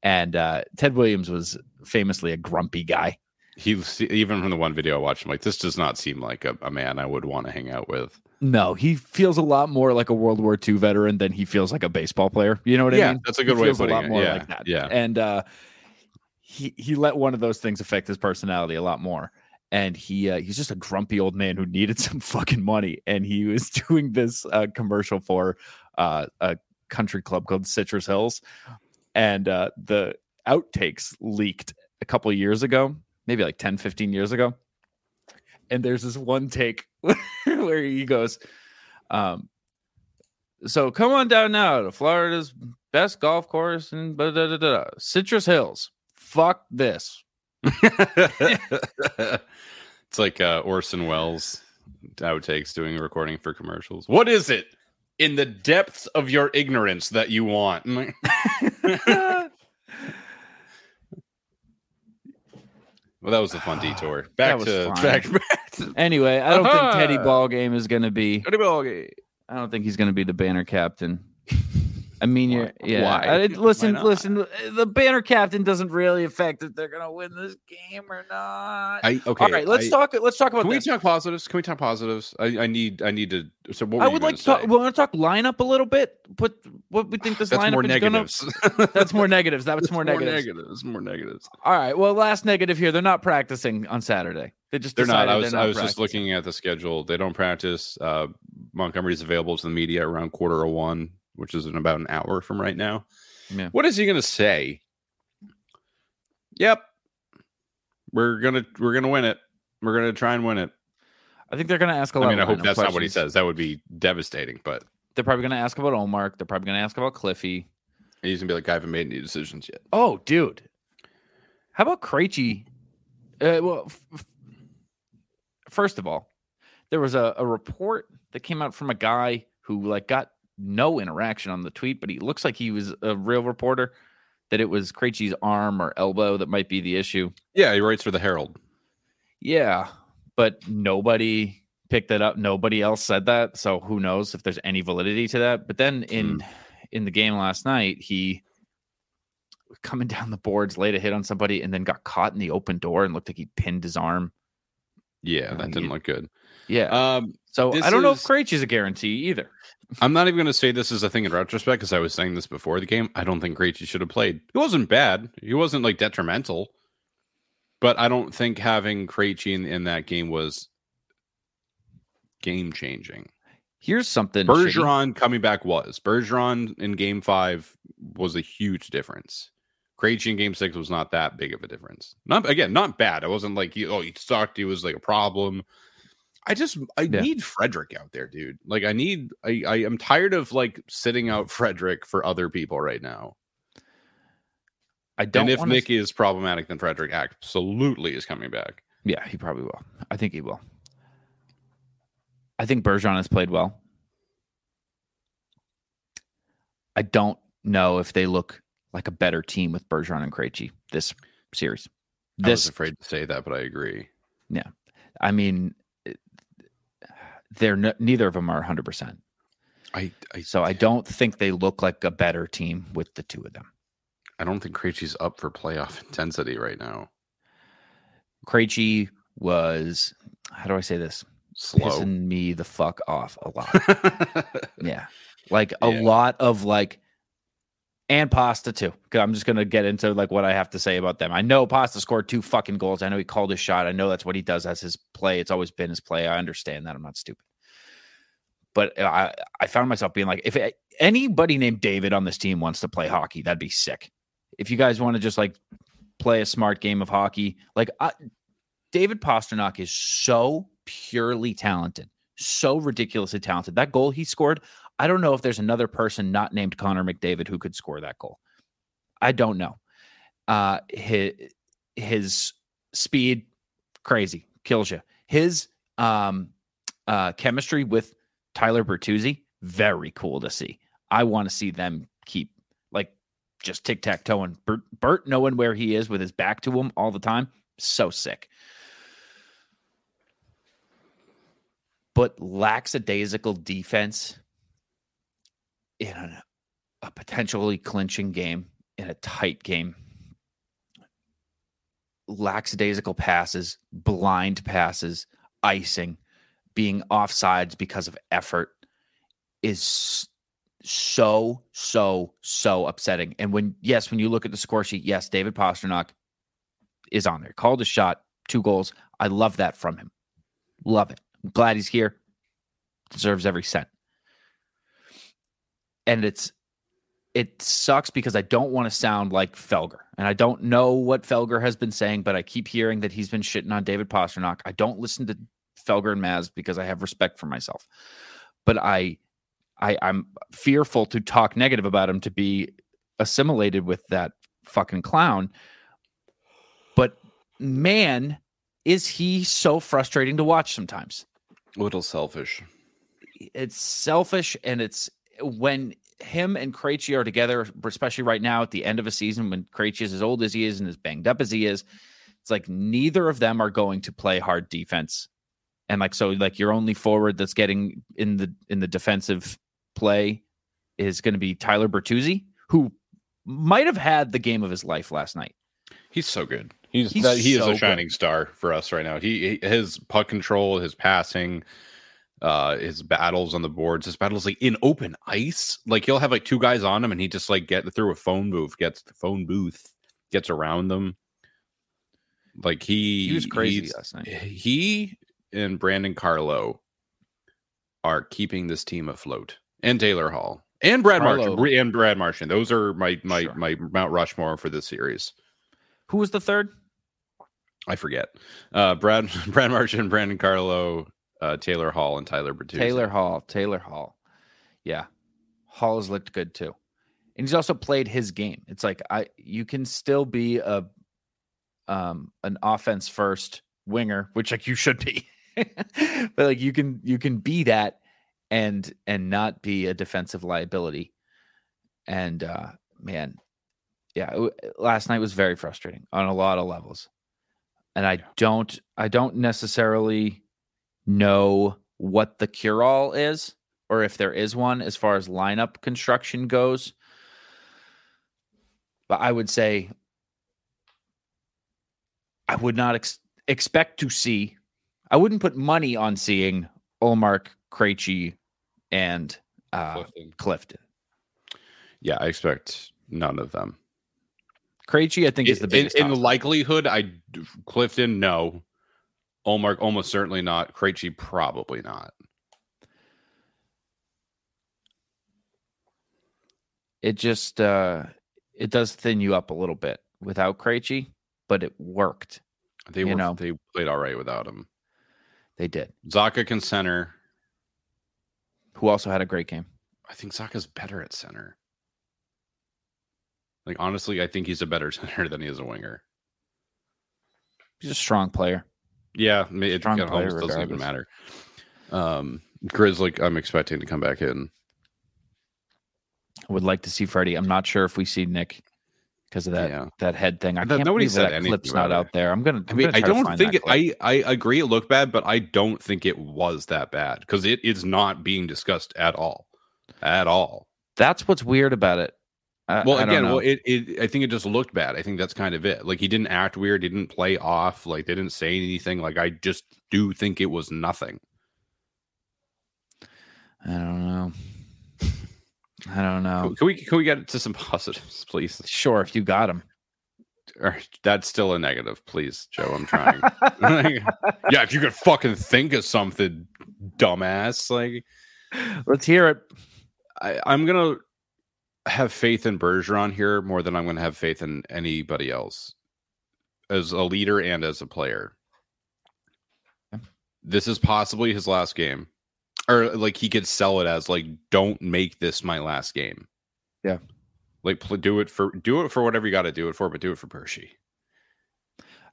And Ted Williams was famously a grumpy guy. He was, even from the one video I watched, I'm like, this does not seem like a man I would want to hang out with. No, he feels a lot more like a World War II veteran than he feels like a baseball player. You know what I mean? That's a good way of putting it. He feels a lot more like that. Yeah. And he let one of those things affect his personality a lot more. And he's just a grumpy old man who needed some fucking money. And he was doing this commercial for a country club called Citrus Hills. And the outtakes leaked a couple of years ago. Maybe like 10, 15 years ago. And there's this one take where he goes, so come on down now to Florida's best golf course and blah, blah, blah, blah, Citrus Hills. Fuck this. It's like Orson Welles outtakes doing a recording for commercials. What is it in the depths of your ignorance that you want? Well, that was a fun detour. Back to... Anyway, I don't think Teddy Ballgame is going to be... Teddy Ballgame. I don't think he's going to be the banner captain. I mean, Listen, the banner captain doesn't really affect if they're going to win this game or not. All right, let's talk about this. Can we talk positives? I need to... So what I would like to talk... We want to talk lineup a little bit? What we think this lineup is going to... That's more negatives. All right, well, last negative here. They're not practicing on Saturday. They're not. I was just looking at the schedule. They don't practice. Montgomery's available to the media around 1:45. Which is in about an hour from right now. Yeah. What is he going to say? Yep, we're gonna win it. We're gonna try and win it. I think they're going to ask a lot. I mean, I hope that's not what he says. That would be devastating. But they're probably going to ask about Omark. They're probably going to ask about Cliffy. And he's going to be like, I haven't made any decisions yet. Oh, dude. How about Krejci? First of all, there was a report that came out from a guy who like got no interaction on the tweet, but he looks like he was a real reporter, that it was Krejci's arm or elbow that might be the issue. Yeah, he writes for the Herald. Yeah, but nobody picked that up. Nobody else said that, so who knows if there's any validity to that. But then in the game last night, he coming down the boards, laid a hit on somebody, and then got caught in the open door and looked like he pinned his arm. Yeah, that didn't look good. Yeah. So I don't know if Krejci's a guarantee either. I'm not even going to say this is a thing in retrospect, because I was saying this before the game. I don't think Krejci should have played. He wasn't bad. He wasn't like detrimental. But I don't think having Krejci in that game was game-changing. Here's something. Bergeron coming back was. Bergeron in Game 5 was a huge difference. Krejci in Game 6 was not that big of a difference. Not bad. It wasn't like, he sucked. He was like a problem. I need Frederick out there, dude. Like, I am tired of like sitting out Frederick for other people right now. I don't. And if Nicky is problematic, then Frederick absolutely is coming back. Yeah, he probably will. I think he will. I think Bergeron has played well. I don't know if they look like a better team with Bergeron and Krejci this series. I was afraid to say that, but I agree. Yeah, I mean, neither of them are 100%. So I don't think they look like a better team with the two of them. I don't think Krejci's up for playoff intensity right now. Krejci was, how do I say this? Slow. Pissing me the fuck off a lot. Yeah. Like a lot of like, and Pasta too. I'm just going to get into like what I have to say about them. I know Pasta scored 2 fucking goals. I know he called his shot. I know that's what he does. That's his play. It's always been his play. I understand that. I'm not stupid. But I found myself being like, if anybody named David on this team wants to play hockey, that'd be sick. If you guys want to just like play a smart game of hockey, like David Pasternak is so purely talented, so ridiculously talented. That goal he scored, I don't know if there's another person not named Connor McDavid who could score that goal. I don't know. His speed, crazy, kills you. His chemistry with Tyler Bertuzzi, very cool to see. I want to see them keep like just tic-tac-toeing. Bert knowing where he is with his back to him all the time, so sick. But lackadaisical defense in a potentially clinching game, in a tight game. Lackadaisical passes, blind passes, icing, being offsides because of effort is so upsetting. And when you look at the score sheet, yes, David Pasternak is on there. Called a shot, 2 goals. I love that from him. Love it. I'm glad he's here. Deserves every cent. And it sucks because I don't want to sound like Felger. And I don't know what Felger has been saying, but I keep hearing that he's been shitting on David Pasternak. I don't listen to Felger and Maz because I have respect for myself. But I'm fearful to talk negative about him, to be assimilated with that fucking clown. But man, is he so frustrating to watch sometimes. A little selfish. It's selfish, and it's when him and Krejci are together, especially right now at the end of a season when Krejci is as old as he is and as banged up as he is, it's like neither of them are going to play hard defense. And like, so like your only forward that's getting in the defensive play is going to be Tyler Bertuzzi, who might have had the game of his life last night. He's so good. He is a shining star for us right now. His puck control, his passing, his battles on the boards, his battles like in open ice. Like he'll have like 2 guys on him, and he just like gets around them. Like he was crazy last night. He and Brandon Carlo are keeping this team afloat, and Taylor Hall and Brad Marchand. Those are my Mount Rushmore for this series. Who was the third? I forget. Brad Marchand, Brandon Carlo, Taylor Hall and Tyler Bertuzzi. Taylor Hall. Yeah. Hall's looked good too. And he's also played his game. It's like you can still be a an offense first winger, which like you should be. But like you can be that and not be a defensive liability. And man, yeah, last night was very frustrating on a lot of levels. And I don't necessarily know what the cure-all is, or if there is one as far as lineup construction goes. But I would say I would not expect to see. I wouldn't put money on seeing Omark, Krejci, and Clifton. Yeah, I expect none of them. Krejci, I think, is the biggest. In likelihood, Clifton, no. Omark, almost certainly not. Krejci, probably not. It just it does thin you up a little bit without Krejci, but it worked. They played all right without him. They did. Zaka can center, who also had a great game. I think Zaka's better at center. Like, honestly, I think he's a better center than he is a winger. He's a strong player. Yeah, it kind of almost doesn't even matter. Grizzly, I'm expecting to come back in. I would like to see Freddie. I'm not sure if we see Nick because of that head thing. I can't believe that clip's not out there. I agree it looked bad, but I don't think it was that bad because it is not being discussed at all. At all. That's what's weird about it. I think it just looked bad. I think that's kind of it. Like, he didn't act weird. He didn't play off. Like, they didn't say anything. Like, I just do think it was nothing. I don't know. Can we get to some positives, please? Sure, if you got them. That's still a negative, please, Joe. I'm trying. Yeah, if you could fucking think of something, dumbass. Like, let's hear it. I'm gonna have faith in Bergeron here more than I'm going to have faith in anybody else as a leader and as a player. This is possibly his last game, or like he could sell it as like, don't make this my last game. Yeah. Like do it for whatever you got to do it for, but do it for Bergy.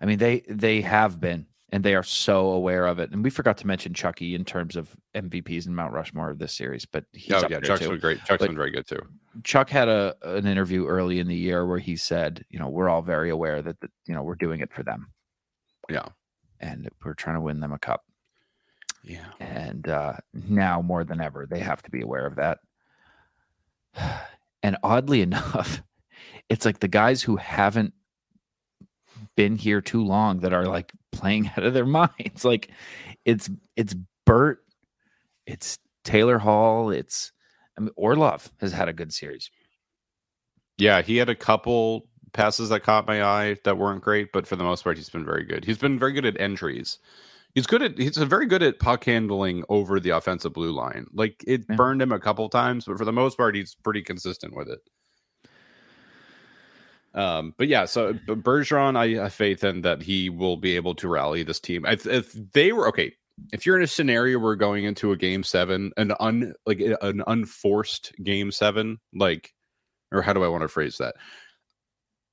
I mean, they have been, and they are so aware of it. And we forgot to mention Chucky in terms of MVPs and Mount Rushmore of this series, but Chuck's been great. Chuck's been very good too. Chuck had an interview early in the year where he said, you know, we're all very aware that, you know, we're doing it for them. Yeah. And we're trying to win them a cup. Yeah. And now more than ever, they have to be aware of that. And oddly enough, it's like the guys who haven't been here too long that are like playing out of their minds. Like it's Bert, it's Taylor Hall, Orlov has had a good series. Yeah, he had a couple passes that caught my eye that weren't great, but for the most part, he's been very good. He's been very good at entries. He's very good at puck handling over the offensive blue line. Like, it burned him a couple times, but for the most part, he's pretty consistent with it. But yeah, so Bergeron, I have faith in that he will be able to rally this team. If they were okay, if you're in a scenario where going into a game 7, an unforced game 7, like, or how do I want to phrase that?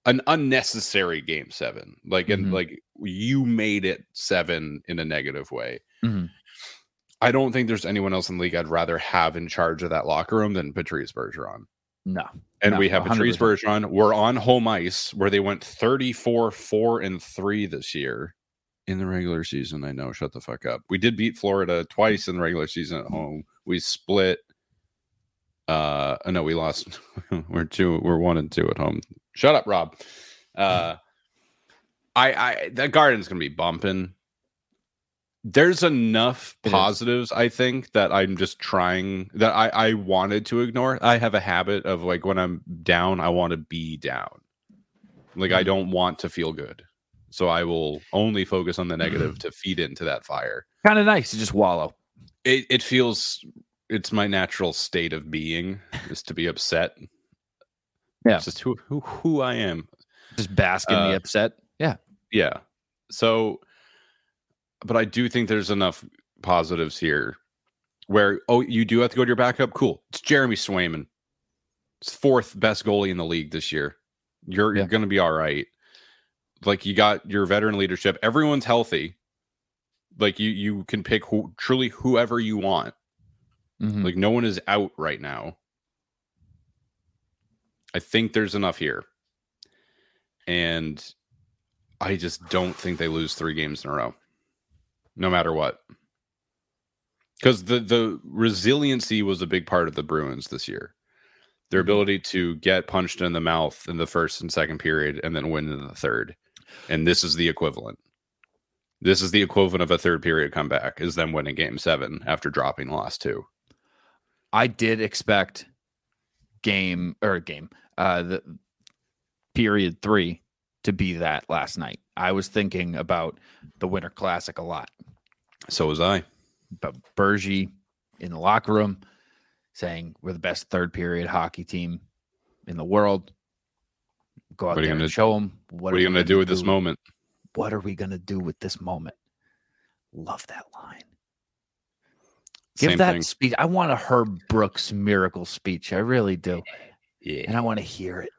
An unnecessary game 7, like, and like you made it 7 in a negative way. Mm-hmm. I don't think there's anyone else in the league I'd rather have in charge of that locker room than Patrice Bergeron. No. And we have 100%. Patrice Bergeron. We're on home ice where they went 34-4-3 this year in the regular season. I know. Shut the fuck up. We did beat Florida twice in the regular season at home. We split. No, we lost. We're 1-2 at home. Shut up, Rob. That Garden's going to be bumping. There's enough positives, I think, that I'm just trying that I wanted to ignore. I have a habit of, like, when I'm down, I want to be down. Like, I don't want to feel good. So I will only focus on the negative to feed into that fire. Kind of nice to just wallow. It feels, it's my natural state of being is to be upset. Yeah. It's just who I am. Just bask in the upset. Yeah. Yeah. So, but I do think there's enough positives here where, oh, you do have to go to your backup. Cool. It's Jeremy Swayman. It's fourth best goalie in the league this year. You're going to be all right. Like, you got your veteran leadership. Everyone's healthy. Like, you can pick truly whoever you want. Mm-hmm. Like, no one is out right now. I think there's enough here. And I just don't think they lose 3 games in a row, no matter what. Because the resiliency was a big part of the Bruins this year. Their ability to get punched in the mouth in the first and second period and then win in the third. And this is the equivalent. This is the equivalent of a third period comeback, is them winning Game 7 after dropping the last 2. I did expect the period 3 to be that last night. I was thinking about the Winter Classic a lot. So was I. But Bergie in the locker room saying we're the best third period hockey team in the world. Go out there and show them. What are you going to do with this moment? What are we going to do with this moment? Love that line. Give that speech. I want a Herb Brooks miracle speech. I really do. Yeah. And I want to hear it.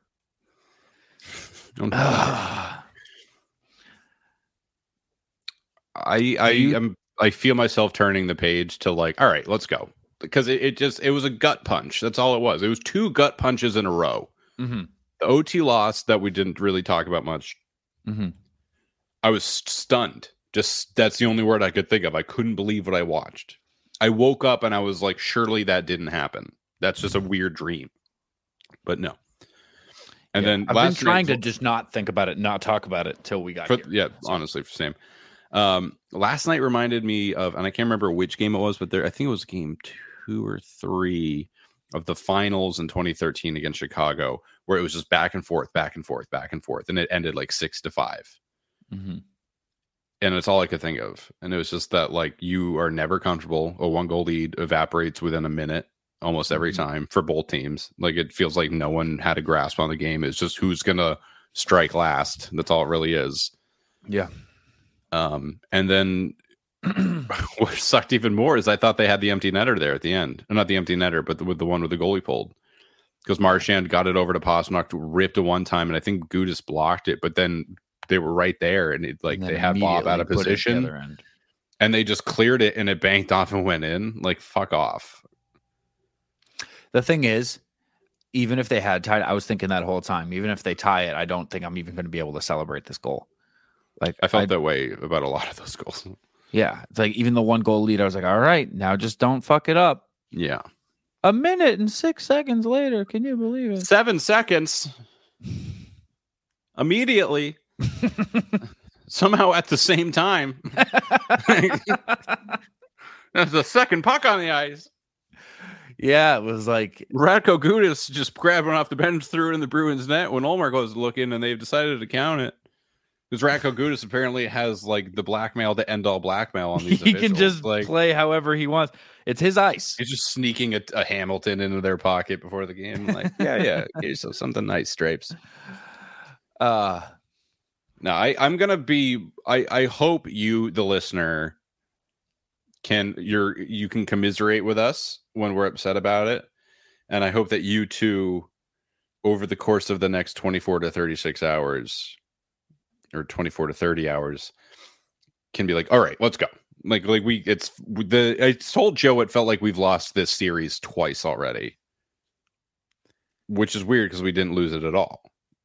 I feel myself turning the page to, like, all right, let's go. Because it was a gut punch. That's all it was. It was 2 gut punches in a row. Mm-hmm. The OT loss that we didn't really talk about much. Mm-hmm. I was stunned. Just, that's the only word I could think of. I couldn't believe what I watched. I woke up and I was like, surely that didn't happen. That's just a weird dream. But no. And then I've been trying to just not think about it, not talk about it till we got here. Yeah, so. Honestly, for Sam. Last night reminded me of, and I can't remember which game it was, but I think it was game 2 or 3 of the finals in 2013 against Chicago, where it was just back and forth, back and forth, back and forth, and it ended like 6-5. Mm-hmm. And it's all I could think of, and it was just that, like, you are never comfortable. A 1-goal lead evaporates within a minute almost every time for both teams. Like, it feels like no one had a grasp on the game. It's just who's gonna strike last. That's all it really is. Yeah. And then what sucked even more is I thought they had the empty netter there at the end. Not the empty netter, but with the one with the goalie pulled. Because Marchand got it over to Pasternak, ripped it one time, and I think Gudas blocked it. But then they were right there, and they had Bob out of position. And they just cleared it, and it banked off and went in. Like, fuck off. The thing is, even if they had tied, I was thinking that whole time, even if they tie it, I don't think I'm even going to be able to celebrate this goal. Like, I felt that way about a lot of those goals. Yeah. It's like, even the 1-goal lead, I was like, all right, now just don't fuck it up. Yeah. 1 minute and 6 seconds later. Can you believe it? 7 seconds. Immediately. Somehow at the same time. That's the second puck on the ice. Yeah, it was like Radko Gudas just grabbing off the bench, threw it in the Bruins net when Omark was looking, and they've decided to count it. Because Radko Gudas apparently has, like, the blackmail, the end-all blackmail on these officials. He can just, like, play however he wants. It's his ice. He's just sneaking a Hamilton into their pocket before the game. Like, yeah, so something nice, Stripes. No, I'm going to be... I hope you, the listener, you can commiserate with us when we're upset about it. And I hope that you, too, over the course of the next 24 to 36 hours... or 24 to 30 hours can be like, all right, let's go. Like I told Joe, it felt like we've lost this series twice already, which is weird. Cause we didn't lose it at all.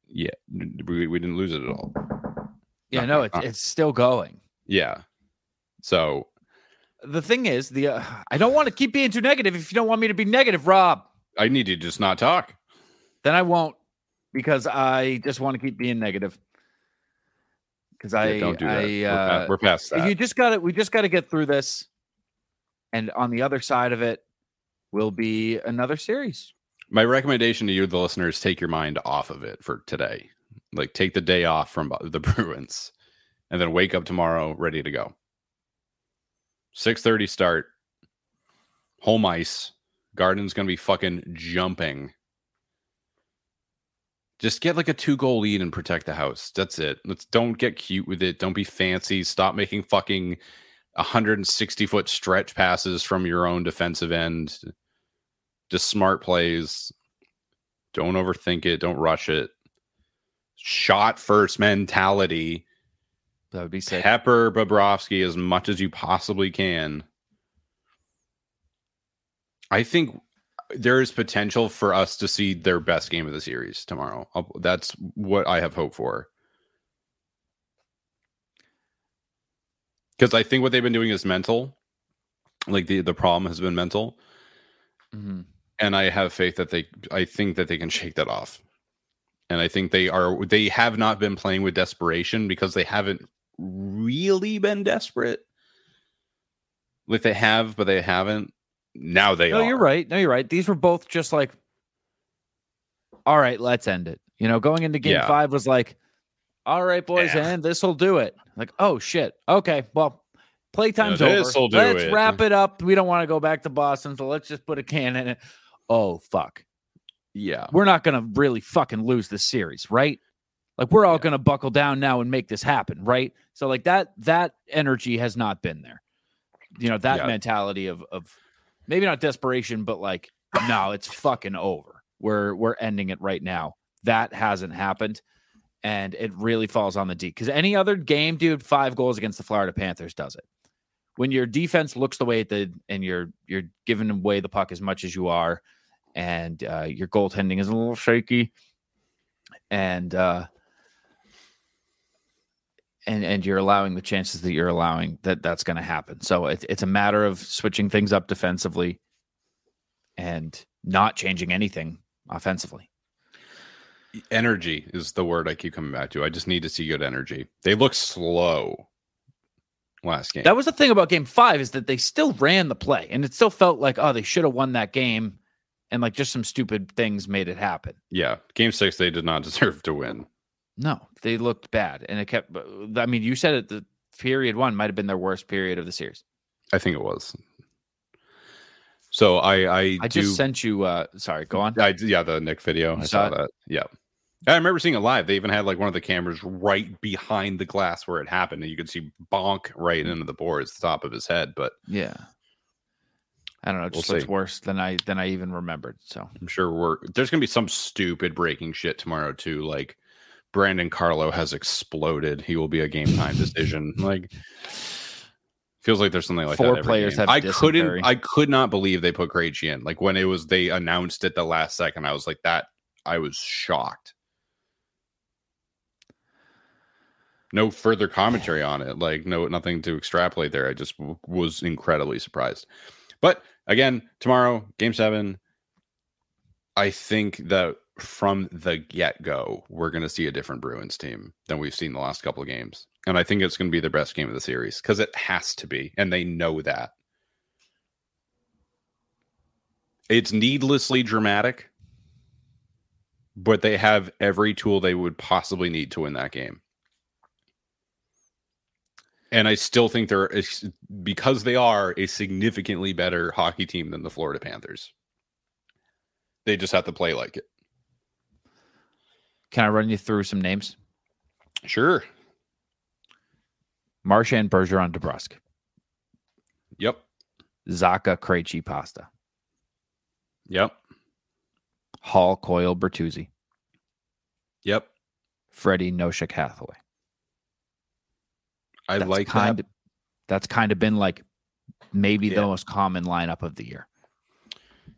Yeah. We didn't lose it at all. Yeah. No, it's still going. Yeah. So the thing is I don't want to keep being too negative. If you don't want me to be negative, Rob, I need to just not talk. Then I won't, because I just want to keep being negative. Because don't do that. We're past that. We just got to get through this, and on the other side of it will be another series. My recommendation to you, the listeners, take your mind off of it for today. Like, take the day off from the Bruins, and then wake up tomorrow ready to go. 6:30 start. Home ice. Garden's gonna be fucking jumping. Just get like a 2-goal lead and protect the house. That's it. Don't get cute with it. Don't be fancy. Stop making fucking 160-foot stretch passes from your own defensive end. Just smart plays. Don't overthink it. Don't rush it. Shot first mentality. That would be sick. Pepper Bobrovsky as much as you possibly can. I think there is potential for us to see their best game of the series tomorrow. That's what I have hope for. Because I think what they've been doing is mental. Like the problem has been mental. Mm-hmm. And I have faith that I think that they can shake that off. And I think they have not been playing with desperation because they haven't really been desperate. Like they have, but they haven't. Now they are. No, you're right. These were both just like, all right, let's end it. You know, going into game five was like, all right, boys, and this'll do it. Like, oh shit. Okay. Well, playtime's over. Let's wrap it up. We don't want to go back to Boston, so let's just put a can in it. Oh fuck. Yeah. We're not gonna really fucking lose this series, right? Like we're all gonna buckle down now and make this happen, right? So like that energy has not been there. You know, that mentality of maybe not desperation, but like, no, it's fucking over. We're ending it right now. That hasn't happened. And it really falls on the D. Because any other game, dude, 5 goals against the Florida Panthers does it. When your defense looks the way it did and you're giving away the puck as much as you are, and your goaltending is a little shaky, and you're allowing the chances that you're allowing, that's going to happen. So it's a matter of switching things up defensively and not changing anything offensively. Energy is the word I keep coming back to. I just need to see good energy. They look slow last game. That was the thing about game 5 is that they still ran the play, and it still felt like, oh, they should have won that game, and like just some stupid things made it happen. Yeah. Game 6, they did not deserve to win. No, they looked bad, and it kept. I mean, you said it. The period 1 might have been their worst period of the series. I think it was. So I just sent you. Sorry, go on. The Nick video. I saw that. Yeah, I remember seeing it live. They even had like one of the cameras right behind the glass where it happened, and you could see bonk right into the boards, the top of his head. But yeah, I don't know. It just looks worse than I even remembered. So I'm sure there's gonna be some stupid breaking shit tomorrow too, like. Brandon Carlo has exploded. He will be a game time decision. Like, feels like there's something like 4 that. 4 players have. I could not believe they put Krejci in. Like when it was, they announced it the last second. I was like that. I was shocked. No further commentary on it. Like nothing to extrapolate there. I just was incredibly surprised. But again, tomorrow, game 7. I think that. From the get-go, we're going to see a different Bruins team than we've seen the last couple of games. And I think it's going to be the best game of the series because it has to be, and they know that. It's needlessly dramatic, but they have every tool they would possibly need to win that game. And I still think because they are a significantly better hockey team than the Florida Panthers. They just have to play like it. Can I run you through some names? Sure. Marchand, Bergeron, DeBrusk. Yep. Zaka, Krejci, Pasta. Yep. Hall, Coyle, Bertuzzi. Yep. Freddie, Nosek, Hathaway. That's kind of that. That's kind of been like maybe the most common lineup of the year.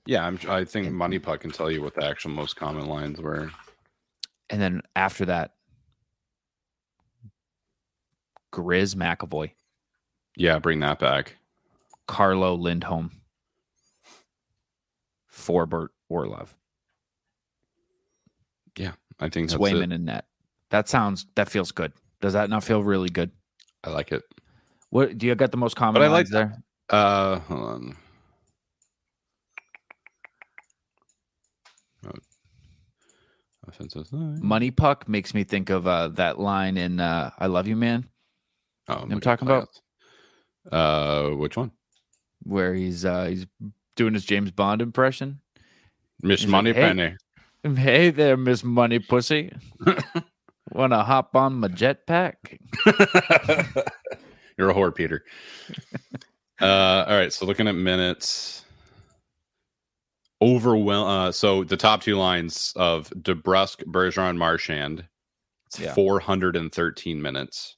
Yeah, I think Money Puck can tell you what the actual most common lines were. And then after that, Grizz, McAvoy. Yeah, bring that back. Carlo, Lindholm. Forbert, Orlov. Yeah, I think that's Swayman in net. That feels good. Does that not feel really good? I like it. What do you got the most common lines there? Hold on. Money Puck makes me think of that line in I Love You Man. Oh, I'm talking about which one? Where he's doing his James Bond impression. Miss Money like, Penny. Hey there, Miss Money Pussy. Wanna hop on my jetpack? You're a whore, Peter. All right, so looking at minutes. So the top two lines of DeBrusque, Bergeron, Marchand, it's 413 minutes.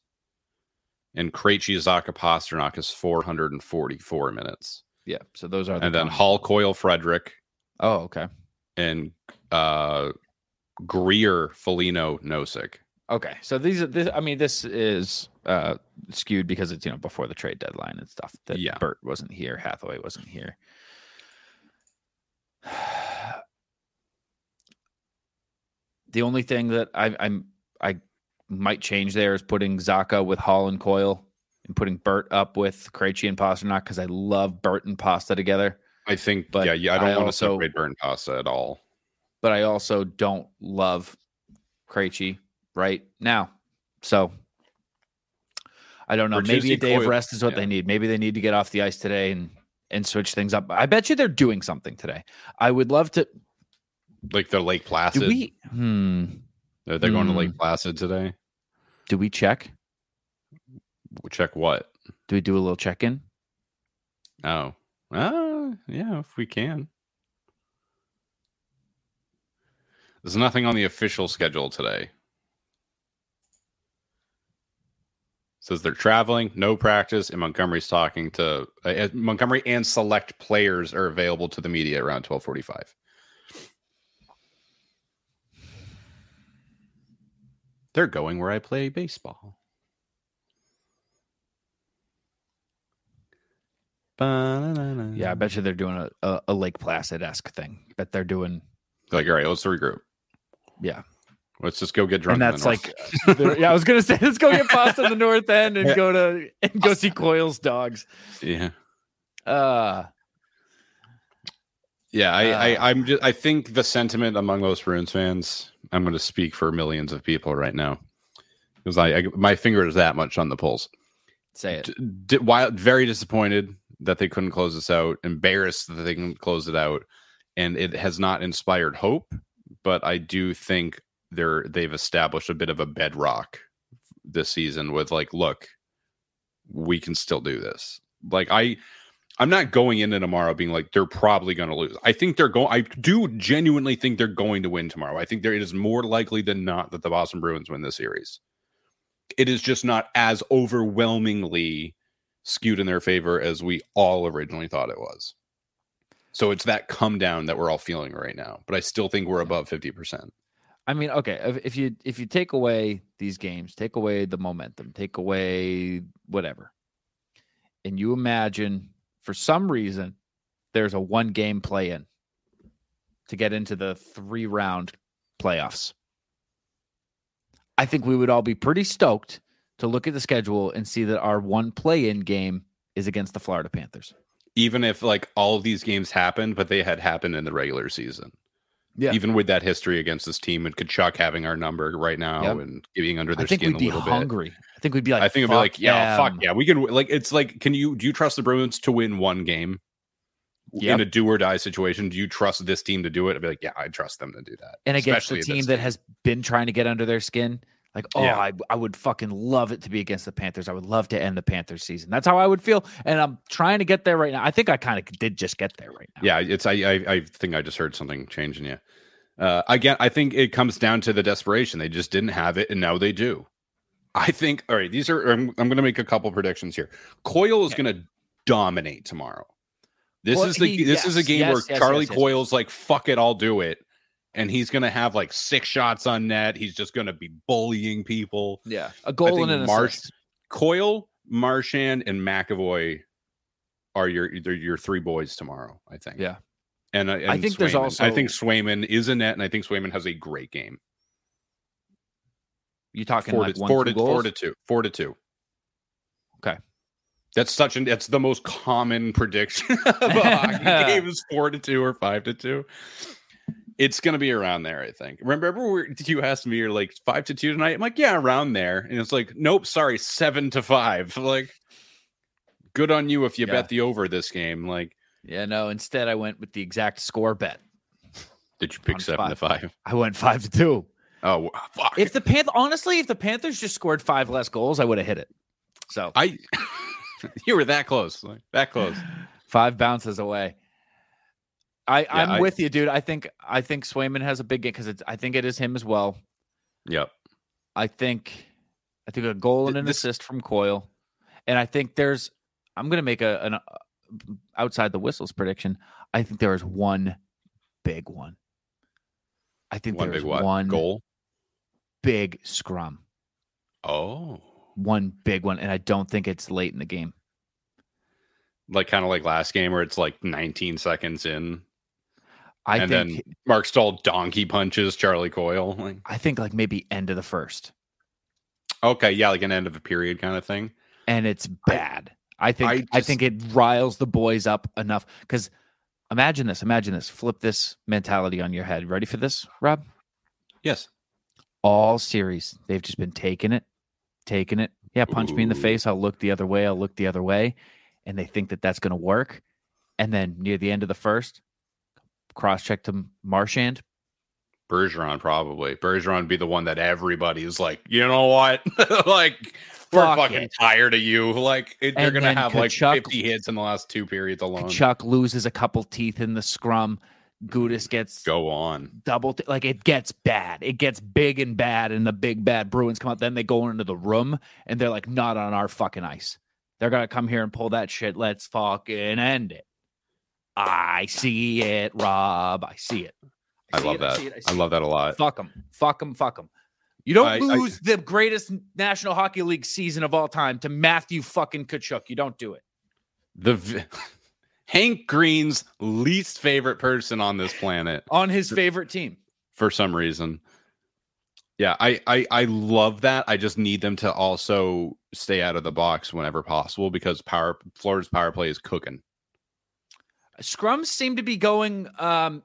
And Krejci, Zaka, Pasternak is 444 minutes. Yeah, so those are the... And then Hall, Coyle, Frederick. Oh, okay. And Greer, Foligno, Nosek. Okay, so these are... This is skewed because it's, before the trade deadline and stuff. That Bert wasn't here, Hathaway wasn't here. The only thing that I might change there is putting Zaka with Hall and Coyle and putting Bert up with Krejci and Pasternak, because I love Bert and Pasta together. I think, I don't want to separate Bert and Pasta at all. But I also don't love Krejci right now. So I don't know. Maybe a day of rest is what they need. Maybe they need to get off the ice today and switch things up. I bet you they're doing something today. I would love to. Like the Lake Placid. They're going to Lake Placid today. Do we check? Check what? Do we do a little check-in? Oh. Yeah, if we can. There's nothing on the official schedule today. It says they're traveling, no practice, and Montgomery's talking to... Montgomery and select players are available to the media around 12:45. They're going where I play baseball. Yeah, I bet you they're doing a Lake Placid-esque thing. Bet they're doing... Like, all right, let's regroup. Yeah. Let's just go get drunk. And that's like... I was going to say, let's go get pasta in the North End and go see Coyle's dogs. Yeah. I think the sentiment among those Bruins fans... I'm going to speak for millions of people right now, because I my finger is that much on the pulse. Say it. While very disappointed that they couldn't close this out, embarrassed that they couldn't close it out, and it has not inspired hope. But I do think they've established a bit of a bedrock this season with look, we can still do this. I'm not going into tomorrow being like, they're probably going to lose. I think they're going. I do genuinely think they're going to win tomorrow. I think it is more likely than not that the Boston Bruins win this series. It is just not as overwhelmingly skewed in their favor as we all originally thought it was. So it's that come down that we're all feeling right now. But I still think we're above 50%. I mean, okay, if you take away these games, take away the momentum, take away whatever, and you imagine... For some reason, there's a one-game play-in to get into the three-round playoffs. I think we would all be pretty stoked to look at the schedule and see that our one play-in game is against the Florida Panthers. Even if, all of these games happened, but they had happened in the regular season. Yeah. Even with that history against this team and Tkachuk having our number right now and getting under their skin a little bit. I think we'd be hungry. I think it'd be fuck yeah, we can. Do you trust the Bruins to win one game in a do or die situation? Do you trust this team to do it? I'd be like, yeah, I trust them to do that. And against a team that has been trying to get under their skin, I would fucking love it to be against the Panthers. I would love to end the Panthers season. That's how I would feel, and I'm trying to get there right now. I think I kind of did just get there right now. Yeah, it's I think I just heard something changing you. Again, I think it comes down to the desperation. They just didn't have it, and now they do. I think, all right, I'm going to make a couple predictions here. Coyle is going to dominate tomorrow. This is a game where Charlie Coyle's like, fuck it, I'll do it. And he's going to have six shots on net. He's just going to be bullying people. Yeah. A goal and an assist. Coyle, Marchand, and McAvoy are your three boys tomorrow, I think. Yeah. And I think Swayman. I think Swayman is a net, and I think Swayman has a great game. You talking 4-2. Okay. That's the most common prediction of a hockey game is 4-2 or 5-2. It's going to be around there, I think. Remember you asked me, you're 5-2 tonight? I'm like, yeah, around there. And it's like, nope, sorry, 7-5. Good on you if you bet the over this game. Yeah, no, instead I went with the exact score bet. Did you pick 7-5? I went 5-2. Oh, fuck. If the Panthers just scored 5 less goals, I would have hit it. So you were that close, Five bounces away. I'm with you, dude. I think Swayman has a big game because I think it is him as well. Yep. I think a goal and an assist from Coyle, and I think I'm going to make an outside the whistles prediction. I think there is one big one. I think there is one goal, big scrum. Oh, one big one, and I don't think it's late in the game. Like kind of like last game where it's like 19 seconds in. Then Mark Stahl donkey punches Charlie Coyle. I think like maybe end of the first. Okay, yeah, like an end of a period kind of thing. And it's bad. I think it riles the boys up enough. Because imagine this. Flip this mentality on your head. Ready for this, Rob? Yes. All series, they've just been taking it. Yeah, punch me in the face. I'll look the other way. And they think that that's going to work. And then near the end of the first, cross-check to Marchand. Bergeron, probably. Bergeron would be the one that everybody's like, you know what? We're fucking tired of you. You're going to have Tkachuk, 50 hits in the last two periods alone. Tkachuk loses a couple teeth in the scrum. Gudas gets... Go on. Double... it gets bad. It gets big and bad, and the big, bad Bruins come out. Then they go into the room, and they're like, not on our fucking ice. They're going to come here and pull that shit. Let's fucking end it. I see it, Rob. I see it. I love that. I love that a lot. Fuck them. Fuck them. Fuck them. You don't lose the greatest National Hockey League season of all time to Matthew fucking Tkachuk. You don't do it. Hank Green's least favorite person on this planet. On his favorite team. For some reason. Yeah, I love that. I just need them to also stay out of the box whenever possible because Florida's power play is cooking. Scrums seem to be going the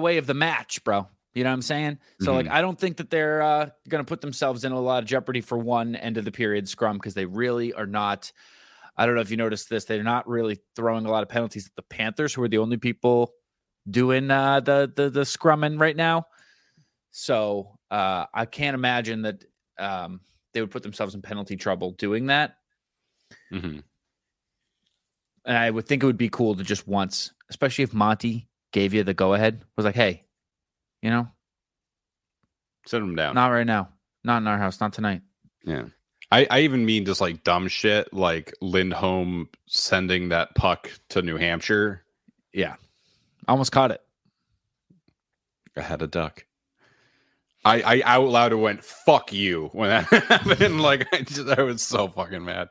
way of the match, bro. You know what I'm saying? So I don't think that they're going to put themselves in a lot of jeopardy for one end of the period scrum because they really are not. I don't know if you noticed this. They're not really throwing a lot of penalties at the Panthers, who are the only people doing the scrumming right now. So I can't imagine that they would put themselves in penalty trouble doing that. Mm-hmm. And I would think it would be cool to just once, especially if Monty gave you the go-ahead, was like, hey, you know. Sit them down. Not right now. Not in our house. Not tonight. Yeah. I even mean just like dumb shit, like Lindholm sending that puck to New Hampshire. Yeah. Almost caught it. I had a duck. I out loud went, fuck you, when that happened. I was so fucking mad.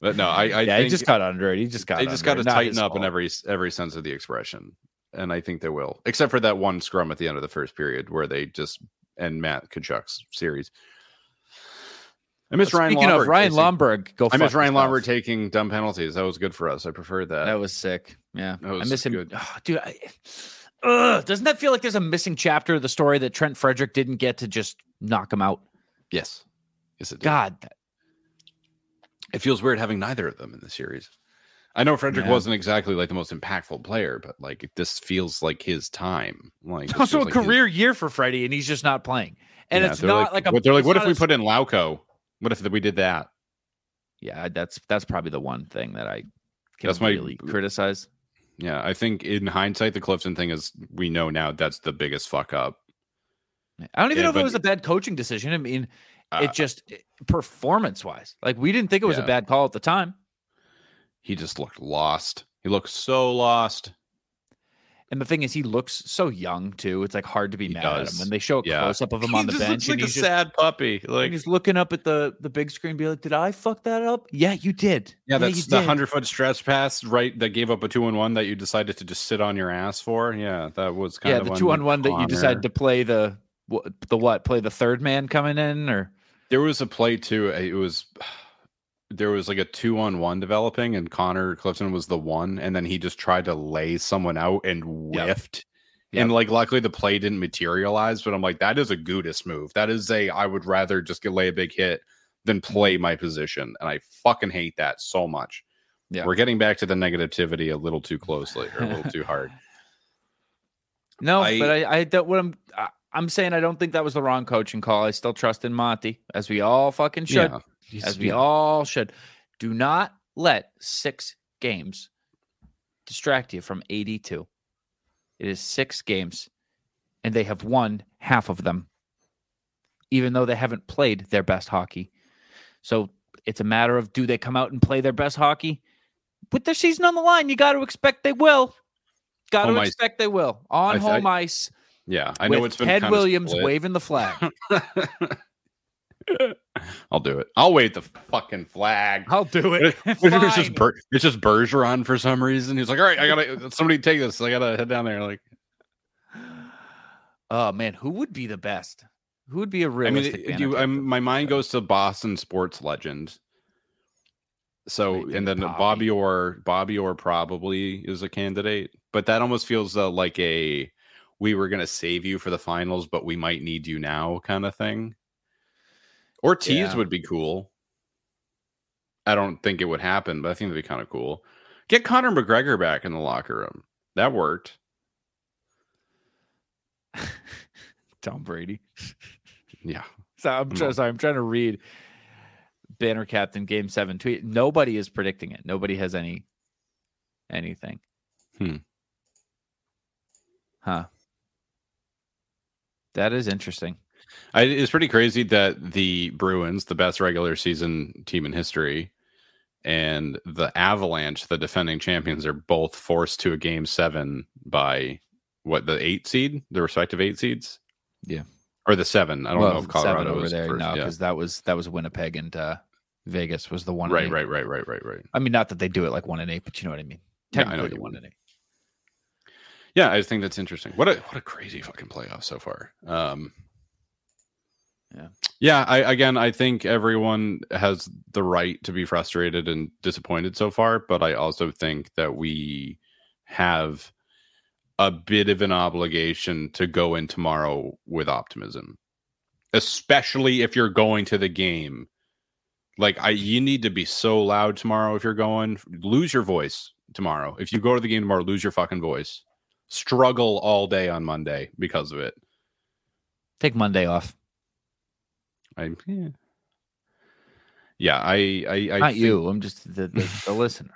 But no, I think he just got under it. He just got to tighten up in every sense of the expression. And I think they will. Except for that one scrum at the end of the first period where they just end Matt Tkachuk's series. I miss Ryan Lomberg. Speaking of Ryan Lomberg, go fuck yourself. I miss Ryan Lomberg taking dumb penalties. That was good for us. I preferred that. That was sick. Yeah. I miss him. Oh, dude, doesn't that feel like there's a missing chapter of the story that Trent Frederick didn't get to just knock him out? Yes. Yes, it did. God. It feels weird having neither of them in the series. I know Frederick wasn't exactly the most impactful player, but this feels like his time. It's also a career year for Freddie, and he's just not playing. And it's not like a... They're like, what if we put in Lauco? What if we did that? Yeah, that's probably the one thing that I can really criticize. Yeah, I think in hindsight, the Clifton thing is, we know now that's the biggest fuck up. I don't even know if it was a bad coaching decision. I mean, it just performance wise, we didn't think it was a bad call at the time. He just looked lost. He looked so lost. And the thing is, he looks so young too. It's hard to be mad at him when they show a close up of him on the bench. Looks like he's a sad puppy. He's looking up at the big screen, be like, "Did I fuck that up? Yeah, you did. Yeah, that's the 100-foot stretch pass, right? That gave up a 2-on-1 that you decided to just sit on your ass for. Yeah, that was kind of the 2-on-1 that you decided to play play the third man coming in, or there was a play too. It was. There was a 2-on-1 developing, and Connor Clifton was the one, and then he just tried to lay someone out and whiffed. Yep. And luckily the play didn't materialize, but I'm like, that is a Gudas move. That is I would rather just lay a big hit than play my position. And I fucking hate that so much. Yeah. We're getting back to the negativity a little too closely or a little too hard. No, I'm saying I don't think that was the wrong coaching call. I still trust in Monty, as we all fucking should. Yeah. as we all should. Do not let 6 games distract you from 82. It is 6 games, and they have won half of them, even though they haven't played their best hockey. So it's a matter of, do they come out and play their best hockey? With their season on the line, you got to expect they will. Got to expect they will. On home ice. Yeah, I know it's been Ted Williams waving the flag. I'll do it. I'll wave the fucking flag. I'll do it. It's just Bergeron for some reason. He's like, all right, I gotta somebody take this. I gotta head down there. Like, oh man, who would be the best? Who would be a realistic? My mind goes to Boston sports legend. So and then Bobby Orr probably is a candidate, but that almost feels like a we were gonna save you for the finals, but we might need you now kind of thing. Ortiz would be cool. I don't think it would happen, but I think it'd be kind of cool. Get Conor McGregor back in the locker room. That worked. Tom Brady. Yeah. So I'm trying to read Banner Captain Game 7 tweet. Nobody is predicting it. Nobody has anything. Huh. That is interesting. It's pretty crazy that the Bruins, the best regular season team in history, and the Avalanche, the defending champions, are both forced to a Game 7 by, the 8 seed? The respective 8 seeds? Yeah. Or the 7. I don't know if Colorado over was there. First, no, because that was Winnipeg and Vegas was the 1 and 8. Right. I mean, not that they do it like 1 and 8, but you know what I mean. Technically, the 1 and 8. Yeah, I just think that's interesting. What a crazy fucking playoff so far. Yeah. I think everyone has the right to be frustrated and disappointed so far, but I also think that we have a bit of an obligation to go in tomorrow with optimism, especially if you're going to the game. Like you need to be so loud tomorrow. If you're going, lose your voice tomorrow. If you go to the game tomorrow, lose your fucking voice. Struggle all day on Monday because of it. Take Monday off. I not think... you. I'm just the listener.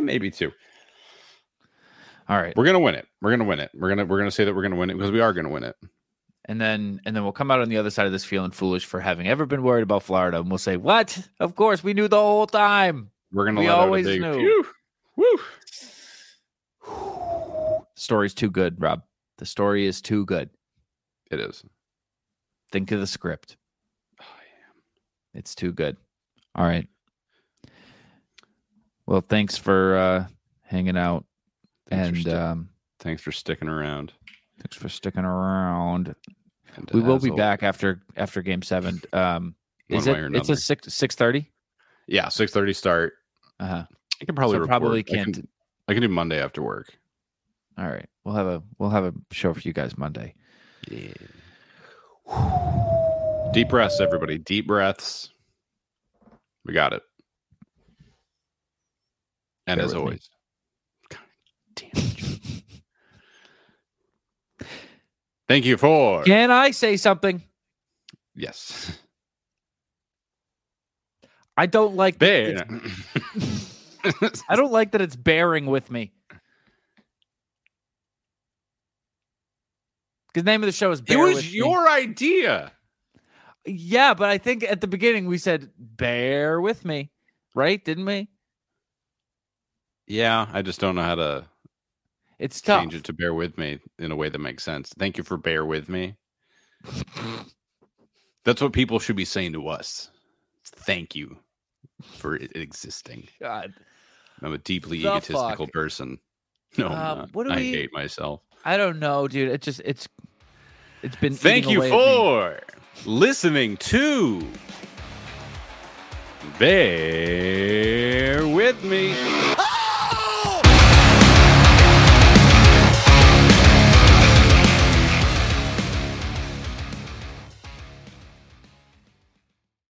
Maybe too. All right, we're gonna win it. We're gonna say that we're gonna win it because we are gonna win it. And then we'll come out on the other side of this feeling foolish for having ever been worried about Florida, and we'll say, "What? Of course, we knew the whole time. We always knew." Woo. The story's too good, Rob. The story is too good. It is. Think of the script. Oh, yeah. It's too good. All right. Well, thanks for hanging out. Thanks for sticking around. Thanks for sticking around. And we will be back after Game 7. It's a 6:30. Yeah, 6:30 start. I can probably can't. I can do Monday after work. All right, we'll have a show for you guys Monday. Yeah. Deep breaths, everybody. Deep breaths. We got it. And as always, God damn it. Thank you for. Can I say something? Yes. I don't like that. I don't like that it's bearing with me. Because the name of the show is Bear With Me. It was your idea. Yeah, but I think at the beginning we said, Bear With Me. Right? Didn't we? Yeah, I just don't know how to change it to Bear With Me in a way that makes sense. Thank you for Bear With Me. That's what people should be saying to us. Thank you for existing. God. I'm a deeply egotistical person. No, I'm not. Hate myself. I don't know, dude. It just it's been. Thank you for listening to Bear With Me.